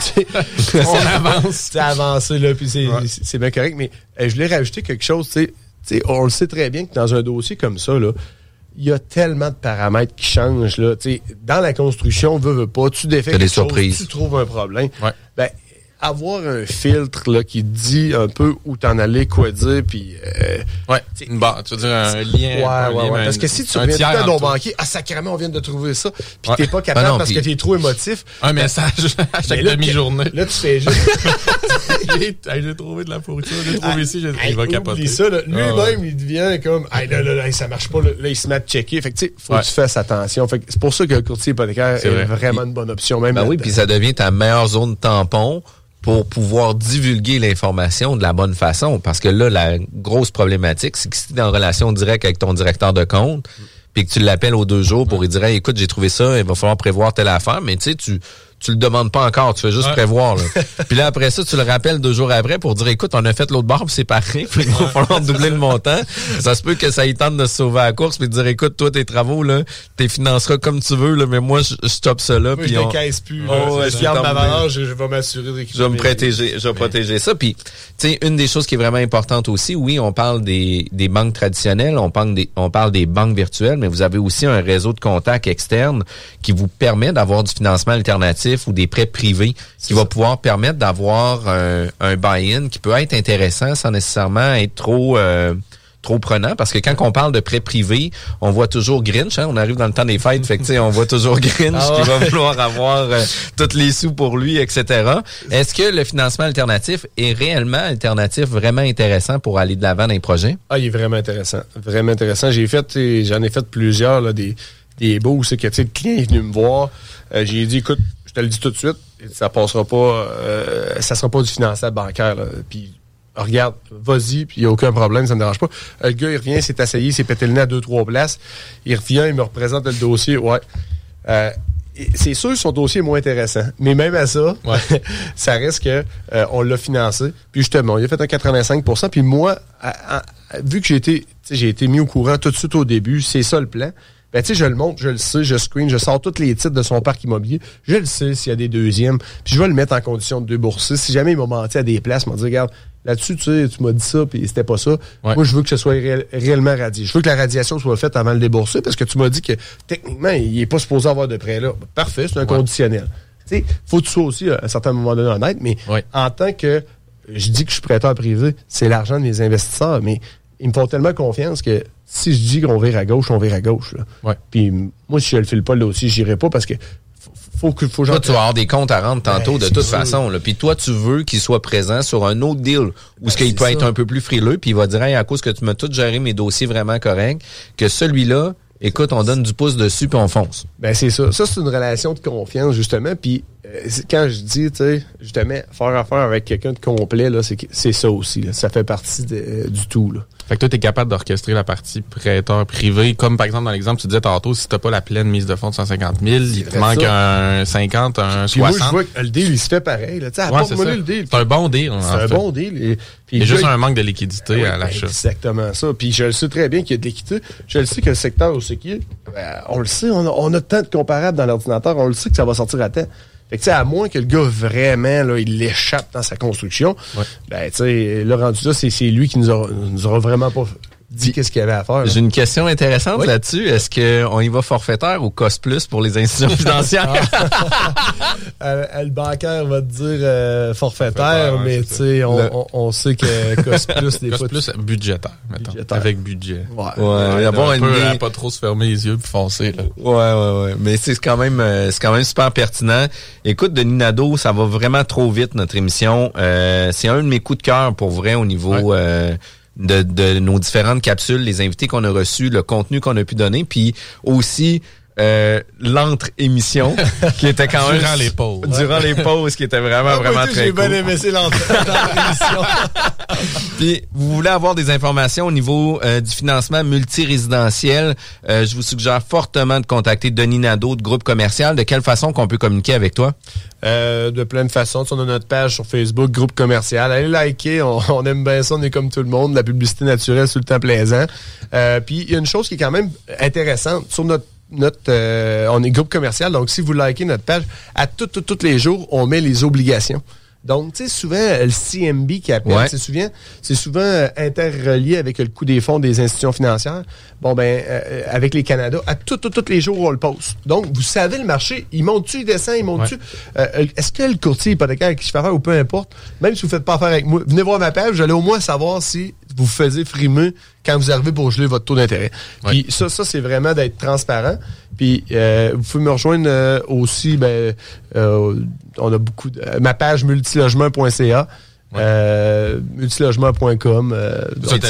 on avance. C'est avancé, là, puis c'est, ouais. c'est bien correct. Mais euh, je voulais rajouter quelque chose. T'sais, t'sais, on le sait très bien que dans un dossier comme ça, là, il y a tellement de paramètres qui changent. Là, t'sais, dans la construction, veux, veux pas, tu défais quelque chose, surprises. Tu trouves un problème. Ouais. Ben, avoir un filtre là, qui dit un peu où t'en aller, quoi dire, puis... Euh, ouais, une barre, tu veux dire un lien... Ouais, un ouais, lien, ouais. Parce que si tu reviens de ton banquier, ah, sacrément, on vient de trouver ça, puis ouais. t'es pas capable ah non, parce pis... que t'es trop émotif. Un message à chaque là, demi-journée. Là, tu fais juste... j'ai, j'ai trouvé de la pourriture, j'ai trouvé ah, ici, j'ai, ah, il va capoter. Ça, là, lui-même, oh, ouais. il devient comme, hey, là, là, là, ça marche pas, là, là il se met à checker. Fait que, tu sais, faut ouais. que tu fasses attention. Fait que c'est pour ça que le courtier hypothécaire c'est est vrai. vraiment une bonne option, même. Ben oui, puis ça devient ta meilleure zone tampon pour pouvoir divulguer l'information de la bonne façon. Parce que là, la grosse problématique, c'est que si tu es en relation directe avec ton directeur de compte, puis que tu l'appelles aux deux jours pour lui dire hey, « Écoute, j'ai trouvé ça, il va falloir prévoir telle affaire. » Mais tu sais, tu tu le demandes pas encore, tu fais juste ouais. prévoir. Là. Puis là, après ça, tu le rappelles deux jours après pour dire « Écoute, on a fait l'autre barre, puis c'est pareil. Puis il va falloir doubler le montant. » Ça se peut que ça y tente de se sauver à la course, puis de dire « Écoute, toi, tes travaux, là, t'es financeras comme tu veux, là, mais moi, je, je stoppe ça là. » Moi, je ne décaisse plus. Oh, là, je garde ma valeur, je vais m'assurer de récupérer. Je vais me protéger, je vais mais... protéger ça. Puis, tu sais, une des choses qui est vraiment importante aussi, oui, on parle des, des banques traditionnelles, on parle des, on parle des banques virtuelles, mais vous avez aussi un réseau de contacts externes qui vous permet d'avoir du financement alternatif ou des prêts privés c'est qui ça. va pouvoir permettre d'avoir un, un buy-in qui peut être intéressant sans nécessairement être trop euh, trop prenant. Parce que quand on parle de prêts privés, on voit toujours Grinch. Hein, on arrive dans le temps des fêtes, fait que, tu sais, on voit toujours Grinch ah ouais. qui va vouloir avoir euh, tous les sous pour lui, et cetera. Est-ce que le financement alternatif est réellement alternatif, vraiment intéressant pour aller de l'avant dans les projets? Ah, il est vraiment intéressant. Vraiment intéressant. J'ai fait, j'en ai fait plusieurs, là, des, des beaux. C'est que, tu sais, le client est venu me voir. Euh, j'ai dit, écoute, je te le dis tout de suite, ça passera pas, euh, ça sera pas du finançable bancaire. Là. Puis, regarde, vas-y, puis il n'y a aucun problème, ça ne me dérange pas. Le gars, il revient, s'est assaillé, il s'est pété le nez à deux, trois places. Il revient, il me représente le dossier. Ouais. Euh, c'est sûr, son dossier est moins intéressant. Mais même à ça, ouais. ça reste que euh, on l'a financé. Puis justement, il a fait un quatre-vingt-cinq pour cent. Puis moi, à, à, vu que j'ai été, j'ai été mis au courant tout de suite au début, c'est ça le plan. Ben, tu sais, je le montre, je le sais, je screen, je sors tous les titres de son parc immobilier. Je le sais s'il y a des deuxièmes. Puis je vais le mettre en condition de débourser. Si jamais il m'a menti à des places, il m'a dit, regarde, là-dessus, tu sais, tu m'as dit ça, puis c'était pas ça. Ouais. Moi, je veux que ce soit réel, réellement radié. Je veux que la radiation soit faite avant le débourser parce que tu m'as dit que, techniquement, il n'est pas supposé avoir de prêt là. Ben, parfait, c'est un conditionnel. Ouais. Tu sais, faut que tu sois aussi, à un certain moment donné, honnête, mais ouais. en tant que je dis que je suis prêteur privé, c'est l'argent des investisseurs, mais ils me font tellement confiance que si je dis qu'on vire à gauche, on vire à gauche. Là. Ouais. Puis moi, si je le file pas, là aussi, j'irai pas parce que faut que faut que. Toi, tu vas avoir des comptes à rendre tantôt, ouais, de toute façon. Là. Puis toi, tu veux qu'il soit présent sur un autre deal où ben, ce qu'il peut ça. être un peu plus frileux, puis il va dire hey, à cause que tu m'as tout géré mes dossiers vraiment corrects, que celui-là, écoute, on donne du pouce dessus puis on fonce. Ben c'est ça. Ça, c'est une relation de confiance, justement. Puis euh, quand je dis, tu sais, justement, faire affaire avec quelqu'un de complet, là, c'est, c'est ça aussi. Là. Ça fait partie de, euh, du tout. Là. Fait que toi, t'es capable d'orchestrer la partie prêteur privé. Comme, par exemple, dans l'exemple, tu disais tantôt, si t'as pas la pleine mise de fonds de cent cinquante mille, il te manque ça. un cinquante, un puis soixante. Moi, je vois que le deal, il se fait pareil. Là. Ouais, c'est ça. Le deal. C'est un bon deal. C'est un fait. bon deal. Et, puis, il y a juste un manque de liquidité ouais, à l'achat. Exactement ça. Puis je le sais très bien qu'il y a de l'équité. Je le sais que le secteur, c'est qui, ben, on le sait, on a, on a tant de comparables dans l'ordinateur, on le sait que ça va sortir à temps. Fait que, tu sais, à moins que le gars, vraiment, là, il l'échappe dans sa construction, ouais. ben, tu sais, le rendu là, c'est, c'est lui qui nous aura, nous aura vraiment pas dit qu'est-ce qu'il y avait à faire. Là. J'ai une question intéressante oui. là-dessus. Est-ce qu'on y va forfaitaire ou cost plus pour les institutions financières? Le bancaire va te dire euh, forfaitaire, ouais, mais tu sais, on, le... on, on sait que cost plus, des fois. Cost plus budgétaire, mettons. Budgétaire. Avec budget. Ouais. ouais, ouais avoir un peu à pas trop se fermer les yeux puis foncer. Là. Ouais, ouais, ouais. Mais c'est quand même, c'est quand même super pertinent. Écoute, Denis Nadeau, ça va vraiment trop vite, notre émission. Euh, c'est un de mes coups de cœur pour vrai au niveau. Ouais. Euh, De, de nos différentes capsules, les invités qu'on a reçus, le contenu qu'on a pu donner, puis aussi euh, l'entre-émission qui était quand même... Durant les pauses. Durant les pauses, qui était vraiment, ah, vraiment très j'ai cool. J'ai bien aimé, c'est l'entre-émission. Puis, vous voulez avoir des informations au niveau euh, du financement multirésidentiel, euh, je vous suggère fortement de contacter Denis Nadeau de Groupe Commercial. De quelle façon qu'on peut communiquer avec toi? Euh, de plein de façons. On a notre page sur Facebook, Groupe Commercial. Allez liker, on, on aime bien ça, on est comme tout le monde, la publicité naturelle, tout le temps plaisant. Euh, puis, il y a une chose qui est quand même intéressante sur notre Notre, euh, on est Groupe Commercial, donc si vous likez notre page, à tous tout, tout les jours, on met les obligations. Donc, tu sais, souvent, le C M B qui appelle, ouais. tu te souviens, c'est souvent interrelié avec le coût des fonds des institutions financières. Bon, ben, euh, avec les Canada, à tous tout, tout les jours, on le pose. Donc, vous savez, le marché, il monte-tu, il descend, il monte-tu. Ouais. Euh, est-ce que le courtier hypothécaire qui fait affaire, ou peu importe, même si vous ne faites pas affaire avec moi, venez voir ma page, j'allais au moins savoir si vous faisiez frimer quand vous arrivez pour geler votre taux d'intérêt. Puis ça, ça, c'est vraiment d'être transparent. Puis euh, vous pouvez me rejoindre euh, aussi, ben, euh, on a beaucoup de, euh, ma page multilogement.ca, ouais. euh, multilogement point com. Euh, donc,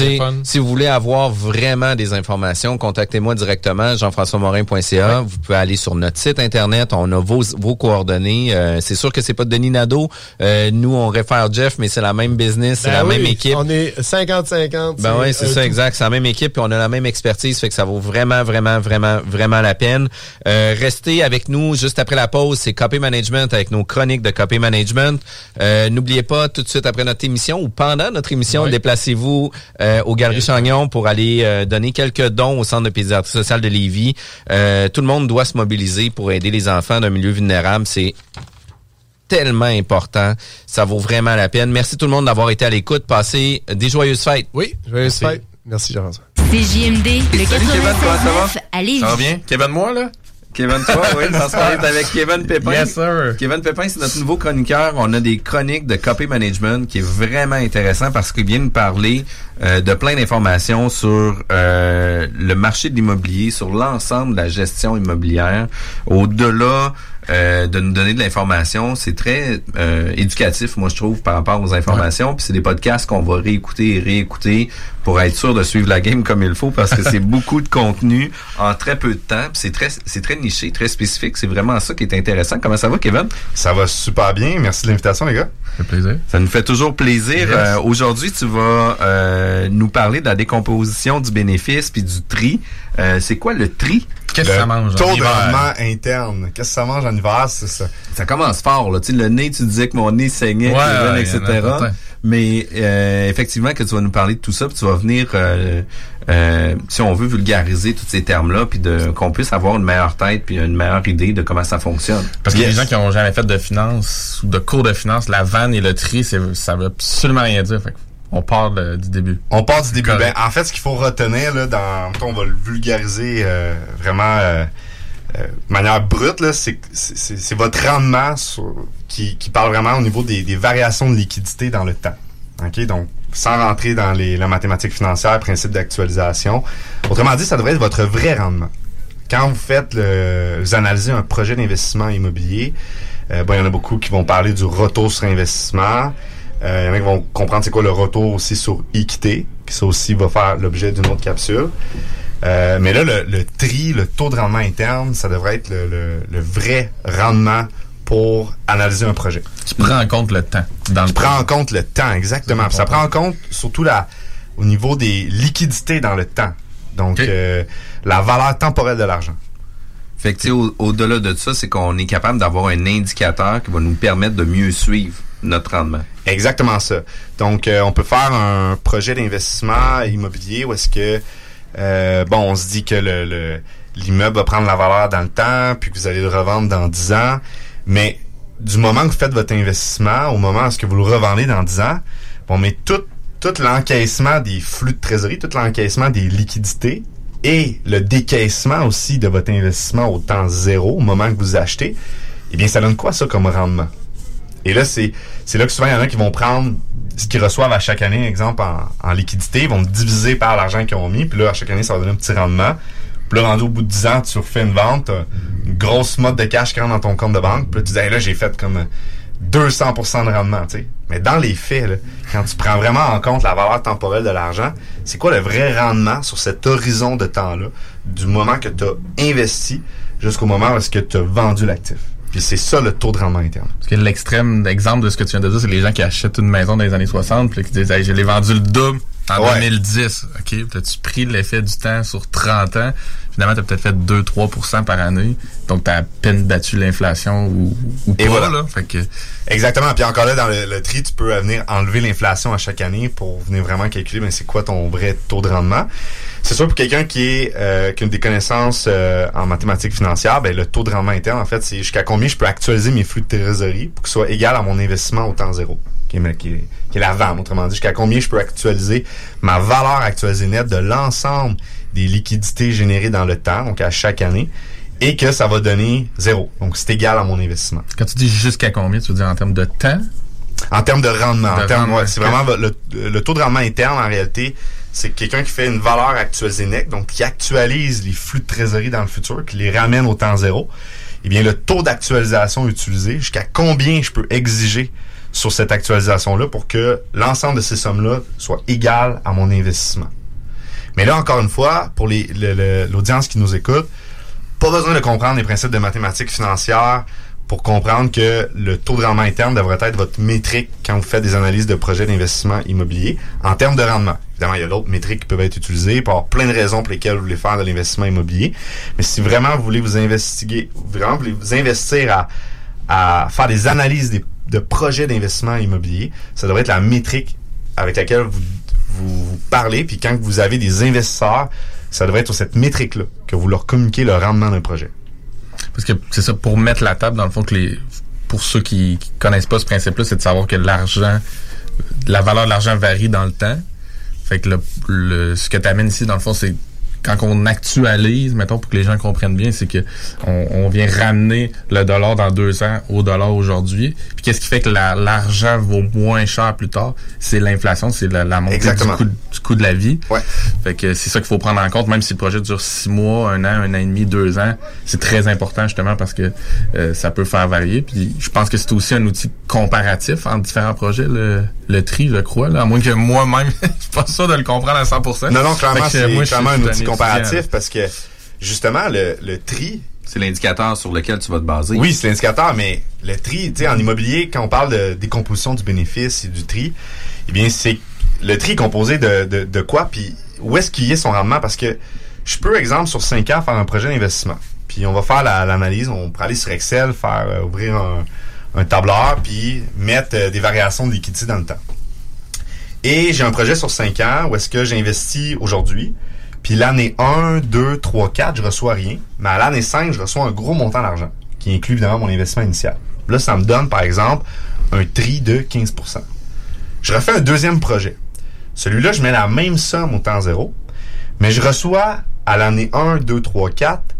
si vous voulez avoir vraiment des informations, contactez-moi directement, jean françois morin point c a. Ouais. Vous pouvez aller sur notre site Internet, on a vos, vos coordonnées. Euh, c'est sûr que c'est pas Denis Nadeau. Euh, nous, on réfère Jeff, mais c'est la même business, c'est ben la oui, même équipe. On est cinquante cinquante. Ben oui, c'est euh, ça, tout. Exact. C'est la même équipe et on a la même expertise, fait que ça vaut vraiment, vraiment, vraiment, vraiment la peine. Euh, restez avec nous juste après la pause, c'est Copy Management avec nos chroniques de Copy Management. Euh, n'oubliez pas, tout de suite après notre émission ou pendant notre émission, oui. déplacez-vous euh, au Gary Chagnon pour aller euh, donner quelques dons au Centre de pédiatrie sociale de Lévis. Euh, tout le monde doit se mobiliser pour aider les enfants d'un milieu vulnérable. C'est tellement important. Ça vaut vraiment la peine. Merci tout le monde d'avoir été à l'écoute. Passez des joyeuses fêtes. Oui, joyeuses Merci. Fêtes. Merci, Jean-François. C J M D, le quatre-vingt-dix-neuf à Lévis. Ça va bien? Kevin, moi, là? Kevin, toi, oui, on se parle avec Kevin Pépin. Yes, sir. Kevin Pépin, c'est notre nouveau chroniqueur. On a des chroniques de Copy Management qui est vraiment intéressant parce qu'il vient nous parler euh, de plein d'informations sur euh, le marché de l'immobilier, sur l'ensemble de la gestion immobilière. Au-delà euh, de nous donner de l'information, c'est très euh, éducatif, moi, je trouve, par rapport aux informations. Ouais. Puis c'est des podcasts qu'on va réécouter et réécouter pour être sûr de suivre la game comme il faut parce que c'est beaucoup de contenu en très peu de temps. Puis c'est très, c'est très niché, très spécifique. C'est vraiment ça qui est intéressant. Comment ça va, Kevin? Ça va super bien. Merci de l'invitation, les gars. Ça fait plaisir. Ça nous fait toujours plaisir. Yes. Euh, aujourd'hui, tu vas euh, nous parler de la décomposition du bénéfice puis du tri. Euh, c'est quoi le tri? Qu'est-ce que ça mange en hiver? Le taux de rendement interne. Qu'est-ce que ça mange en hiver? C'est ça. Ça commence fort, là. Tu sais, le nez, tu disais que mon nez saignait, ouais, ouais, et cetera. Mais euh, effectivement que tu vas nous parler de tout ça, puis tu vas venir, euh, euh, si on veut, vulgariser tous ces termes-là, puis de qu'on puisse avoir une meilleure tête, puis une meilleure idée de comment ça fonctionne. Parce que yes. les gens qui n'ont jamais fait de finance ou de cours de finance, la vanne et le tri, c'est, ça veut absolument rien dire. Fait. On part de, du début. On part du début. Ben, en fait, ce qu'il faut retenir, là, dans, on va le vulgariser euh, vraiment euh, euh, de manière brute, là, c'est, c'est, c'est votre rendement sur, qui, qui parle vraiment au niveau des, des variations de liquidité dans le temps. Okay? Donc, sans rentrer dans les, la mathématique financière, principe d'actualisation. Autrement dit, ça devrait être votre vrai rendement. Quand vous faites le, vous analysez un projet d'investissement immobilier, euh, ben, il y en a beaucoup qui vont parler du retour sur investissement. Il euh, y en a qui vont comprendre c'est quoi le retour aussi sur équité, puis ça aussi va faire l'objet d'une autre capsule. Euh, mais là, le, le tri, le taux de rendement interne, ça devrait être le, le, le vrai rendement pour analyser un projet. Qui prend en compte le temps. Dans Qui le prend en compte le temps, exactement. Ça prend en compte surtout la, au niveau des liquidités dans le temps. Donc, okay. euh, la valeur temporelle de l'argent. Fait que, tu sais, au, au-delà de ça, c'est qu'on est capable d'avoir un indicateur qui va nous permettre de mieux suivre notre rendement. Exactement ça. Donc, euh, on peut faire un projet d'investissement immobilier où est-ce que, euh, bon, on se dit que le, le, l'immeuble va prendre la valeur dans le temps, puis que vous allez le revendre dans dix ans. Mais du moment que vous faites votre investissement, au moment où est-ce que vous le revendez dans dix ans, on met tout, tout l'encaissement des flux de trésorerie, tout l'encaissement des liquidités et le décaissement aussi de votre investissement au temps zéro, au moment que vous achetez. Eh bien, ça donne quoi, ça, comme rendement? Et là, c'est, c'est là que souvent, il y en a qui vont prendre ce qu'ils reçoivent à chaque année, exemple, en, en liquidité. Ils vont diviser par l'argent qu'ils ont mis. Puis là, à chaque année, ça va donner un petit rendement. Puis là, rendu au bout de dix ans, tu refais une vente, une grosse motte de cash qui rentre dans ton compte de banque. Puis là, tu dis, hey, là, j'ai fait comme deux cents pour cent de rendement, tu sais. Mais dans les faits, là, quand tu prends vraiment en compte la valeur temporelle de l'argent, c'est quoi le vrai rendement sur cet horizon de temps-là, du moment que tu as investi jusqu'au moment où est-ce que tu as vendu l'actif? Puis c'est ça le taux de rendement interne. Parce que l'extrême exemple de ce que tu viens de dire, c'est les gens qui achètent une maison dans les années soixante puis qui disent hey, « je l'ai vendu le double en ouais. deux mille dix. » OK, t'as-tu pris l'effet du temps sur trente ans? Finalement, t'as peut-être fait deux à trois pour cent par année. Donc, t'as à peine battu l'inflation ou, ou pas. Et voilà. Là, fait que... Exactement. Puis encore là, dans le, le tri, tu peux venir enlever l'inflation à chaque année pour venir vraiment calculer ben, c'est quoi ton vrai taux de rendement. C'est sûr, pour quelqu'un qui est euh, qui a des connaissances euh, en mathématiques financières, ben le taux de rendement interne, en fait, c'est jusqu'à combien je peux actualiser mes flux de trésorerie pour que ce soit égal à mon investissement au temps zéro, qui est, qui est, qui est la V A M. Autrement dit, jusqu'à combien je peux actualiser ma valeur actualisée nette de l'ensemble des liquidités générées dans le temps, donc à chaque année, et que ça va donner zéro. Donc, c'est égal à mon investissement. Quand tu dis jusqu'à combien, tu veux dire en termes de temps? En termes de rendement. De en termes, rendement. Ouais, c'est vraiment le, le taux de rendement interne, en réalité, c'est quelqu'un qui fait une valeur actualisée nette, donc qui actualise les flux de trésorerie dans le futur, qui les ramène au temps zéro. Eh bien, le taux d'actualisation utilisé, jusqu'à combien je peux exiger sur cette actualisation-là pour que l'ensemble de ces sommes-là soit égal à mon investissement. Mais là, encore une fois, pour les, le, le, l'audience qui nous écoute, pas besoin de comprendre les principes de mathématiques financières pour comprendre que le taux de rendement interne devrait être votre métrique quand vous faites des analyses de projets d'investissement immobilier en termes de rendement. Évidemment, il y a d'autres métriques qui peuvent être utilisées pour avoir plein de raisons pour lesquelles vous voulez faire de l'investissement immobilier. Mais si vraiment vous voulez vous investiguer, vraiment vous voulez vous investir à, à faire des analyses des, de projets d'investissement immobilier, ça devrait être la métrique avec laquelle vous, vous, vous parlez. Puis quand vous avez des investisseurs, ça devrait être sur cette métrique-là que vous leur communiquez le rendement d'un projet. Parce que c'est ça, pour mettre la table, dans le fond, que les, pour ceux qui, qui connaissent pas ce principe-là, c'est de savoir que l'argent, la valeur de l'argent varie dans le temps. Fait que le, le, ce que tu amènes ici, dans le fond, c'est quand on actualise, mettons, pour que les gens comprennent bien, c'est que on, on vient ramener le dollar dans deux ans au dollar aujourd'hui. Puis qu'est-ce qui fait que la, l'argent vaut moins cher plus tard? C'est l'inflation, c'est la, la montée du coût, du coût de la vie. Ouais. Fait que c'est ça qu'il faut prendre en compte, même si le projet dure six mois, un an, un an et demi, deux ans. C'est très important, justement, parce que euh, ça peut faire varier. Puis je pense que c'est aussi un outil comparatif entre différents projets, le, le tri, je crois, là. À moins que moi-même, je suis pas sûr de le comprendre à cent pour cent. Non, non, clairement, c'est moi, clairement un outil comparatif parce que, justement, le, le tri... C'est l'indicateur sur lequel tu vas te baser. Oui, c'est l'indicateur, mais le tri, tu sais, en immobilier, quand on parle de décomposition du bénéfice et du tri, eh bien, c'est le tri composé de, de, de quoi, puis où est-ce qu'il y a son rendement? Parce que je peux, exemple, sur cinq ans, faire un projet d'investissement. Puis on va faire la, l'analyse, on peut aller sur Excel, faire euh, ouvrir un, un tableur, puis mettre euh, des variations de liquidité dans le temps. Et j'ai un projet sur cinq ans où est-ce que j'investis aujourd'hui. Puis l'année un, deux, trois, quatre, je reçois rien. Mais à l'année cinq, je reçois un gros montant d'argent, qui inclut évidemment mon investissement initial. Là, ça me donne, par exemple, un tri de quinze pour cent. Je refais un deuxième projet. Celui-là, je mets la même somme au temps zéro, mais je reçois à l'année un, deux, trois, quatre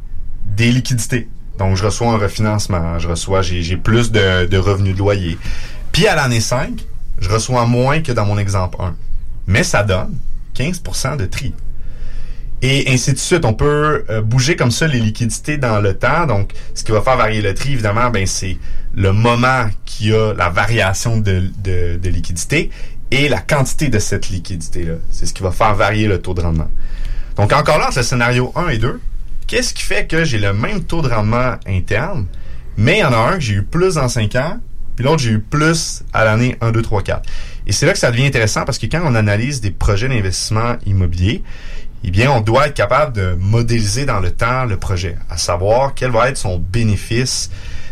des liquidités. Donc, je reçois un refinancement, je reçois, j'ai, j'ai plus de, de revenus de loyer. Puis à l'année cinq, je reçois moins que dans mon exemple un. Mais ça donne quinze pour cent de tri. Et ainsi de suite, on peut euh, bouger comme ça les liquidités dans le temps. Donc, ce qui va faire varier le tri, évidemment, ben c'est le moment qui a la variation de, de, de liquidité et la quantité de cette liquidité-là. C'est ce qui va faire varier le taux de rendement. Donc, encore là, entre le scénario un et deux, qu'est-ce qui fait que j'ai le même taux de rendement interne, mais il y en a un que j'ai eu plus dans cinq ans, puis l'autre, j'ai eu plus à l'année un, deux, trois, quatre. Et c'est là que ça devient intéressant parce que quand on analyse des projets d'investissement immobilier, eh bien, on doit être capable de modéliser dans le temps le projet, à savoir quel va être son bénéfice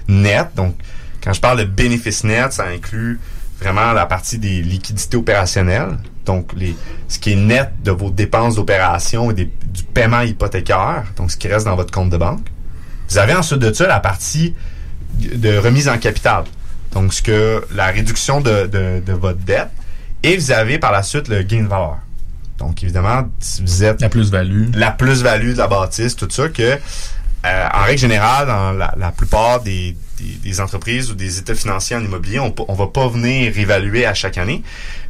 net. Donc, quand je parle de bénéfice net, ça inclut vraiment la partie des liquidités opérationnelles, donc les, ce qui est net de vos dépenses d'opération et des, du paiement hypothécaire, donc ce qui reste dans votre compte de banque. Vous avez ensuite de ça la partie de remise en capital, donc ce que la réduction de, de, de votre dette, et vous avez par la suite le gain de valeur. Donc, évidemment, si vous êtes... La plus-value. La plus-value de la bâtisse, tout ça, que, euh, en règle générale, dans la, la plupart des, des, des entreprises ou des états financiers en immobilier, on ne va pas venir réévaluer à chaque année,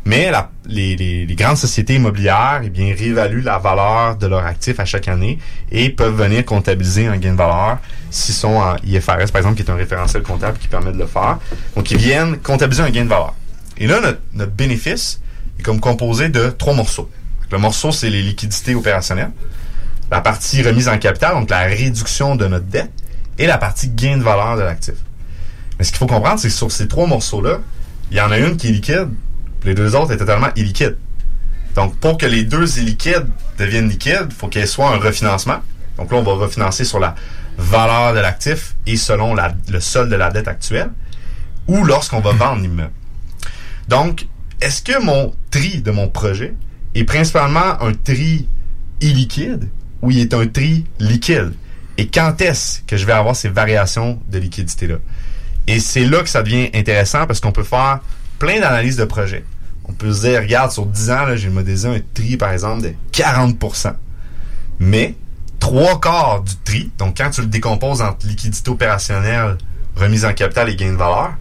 mais la, les, les, les grandes sociétés immobilières, eh bien, réévaluent la valeur de leurs actifs à chaque année et peuvent venir comptabiliser un gain de valeur s'ils sont en I F R S, par exemple, qui est un référentiel comptable qui permet de le faire. Donc, ils viennent comptabiliser un gain de valeur. Et là, notre, notre bénéfice est comme composé de trois morceaux. Le morceau, c'est les liquidités opérationnelles, la partie remise en capital, donc la réduction de notre dette, et la partie gain de valeur de l'actif. Mais ce qu'il faut comprendre, c'est que sur ces trois morceaux-là, il y en a une qui est liquide, les deux autres sont totalement illiquides. Donc, pour que les deux illiquides deviennent liquides, il faut qu'il y ait soit un refinancement. Donc là, on va refinancer sur la valeur de l'actif et selon la, le solde de la dette actuelle, ou lorsqu'on va vendre l'immeuble. Donc, est-ce que mon tri de mon projet est principalement un tri illiquide ou il est un tri liquide? Et quand est-ce que je vais avoir ces variations de liquidité-là? Et c'est là que ça devient intéressant parce qu'on peut faire plein d'analyses de projets. On peut se dire, regarde, sur dix ans, là, j'ai modélisé un tri, par exemple, de quarante pour cent. Mais trois quarts du tri, donc quand tu le décomposes entre liquidité opérationnelle, remise en capital et gain de valeur,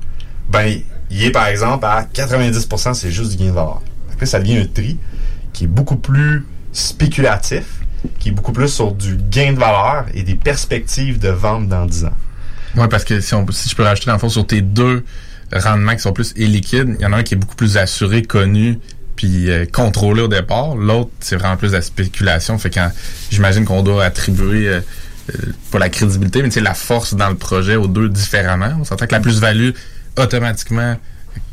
ben, il est, par exemple, à quatre-vingt-dix pour cent, c'est juste du gain de valeur. Donc là, ça devient un tri qui est beaucoup plus spéculatif, qui est beaucoup plus sur du gain de valeur et des perspectives de vente dans dix ans. Oui, parce que si, on, si je peux rajouter, dans le fond, sur tes deux rendements qui sont plus illiquides, il y en a un qui est beaucoup plus assuré, connu, puis euh, contrôlé au départ. L'autre, c'est vraiment plus la spéculation. Fait que j'imagine qu'on doit attribuer... Euh, pas la crédibilité, mais c'est la force dans le projet aux deux différemment. On s'entend que la plus-value, automatiquement,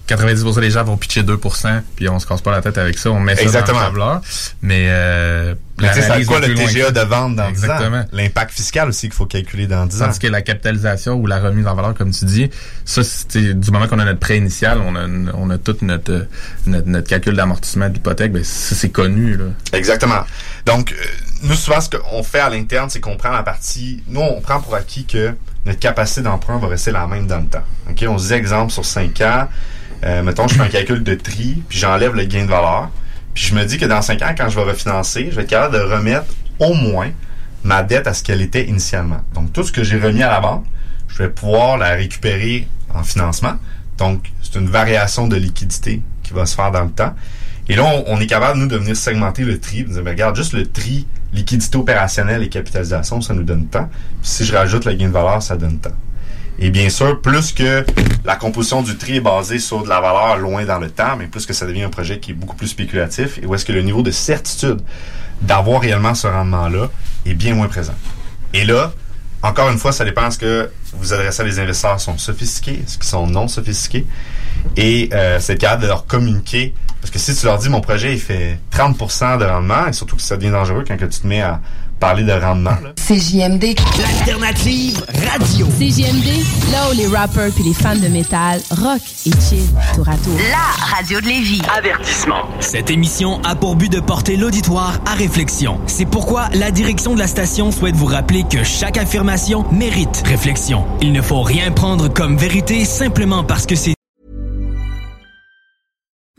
quatre-vingt-dix pour cent des gens vont pitcher deux pour cent, puis on se casse pas la tête avec ça, on met ça exactement dans le tableur. Mais, euh, mais tu sais, c'est quoi le T G A de vente dans exactement. dix ans? L'impact fiscal aussi qu'il faut calculer dans dix ans. Parce que la capitalisation ou la remise en valeur, comme tu dis, ça, c'est du moment qu'on a notre prêt initial, on a, on a tout notre, notre, notre calcul d'amortissement de l'hypothèque, ben, ça, c'est connu, là. Exactement. Donc, nous, souvent, ce qu'on fait à l'interne, c'est qu'on prend la partie... Nous, on prend pour acquis que notre capacité d'emprunt va rester la même dans le temps. OK? On se dit, exemple, sur cinq ans, euh, mettons, je fais un calcul de tri, puis j'enlève le gain de valeur, puis je me dis que dans cinq ans, quand je vais refinancer, je vais être capable de remettre au moins ma dette à ce qu'elle était initialement. Donc, tout ce que j'ai remis à la banque, je vais pouvoir la récupérer en financement. Donc, c'est une variation de liquidité qui va se faire dans le temps. Et là, on, on est capable, nous, de venir segmenter le tri. De dire, ben, regarde, juste le tri liquidité opérationnelle et capitalisation, ça nous donne tant. Puis si je rajoute le gain de valeur, ça donne tant. Et bien sûr, plus que la composition du tri est basée sur de la valeur loin dans le temps, mais plus que ça devient un projet qui est beaucoup plus spéculatif, et où est-ce que le niveau de certitude d'avoir réellement ce rendement-là est bien moins présent. Et là, encore une fois, ça dépend ce que vous adressez à des investisseurs sont sophistiqués, ce qui sont non sophistiqués, et euh, c'est capable de leur communiquer. Parce que si tu leur dis, mon projet, il fait trente pour cent de rendement, et surtout que ça devient dangereux quand que tu te mets à parler de rendement. Là. C J M D, l'alternative radio. C J M D, là où les rappers puis les fans de métal rock et chill tour à tour. La radio de Lévis. Avertissement. Cette émission a pour but de porter l'auditoire à réflexion. C'est pourquoi la direction de la station souhaite vous rappeler que chaque affirmation mérite réflexion. Il ne faut rien prendre comme vérité simplement parce que c'est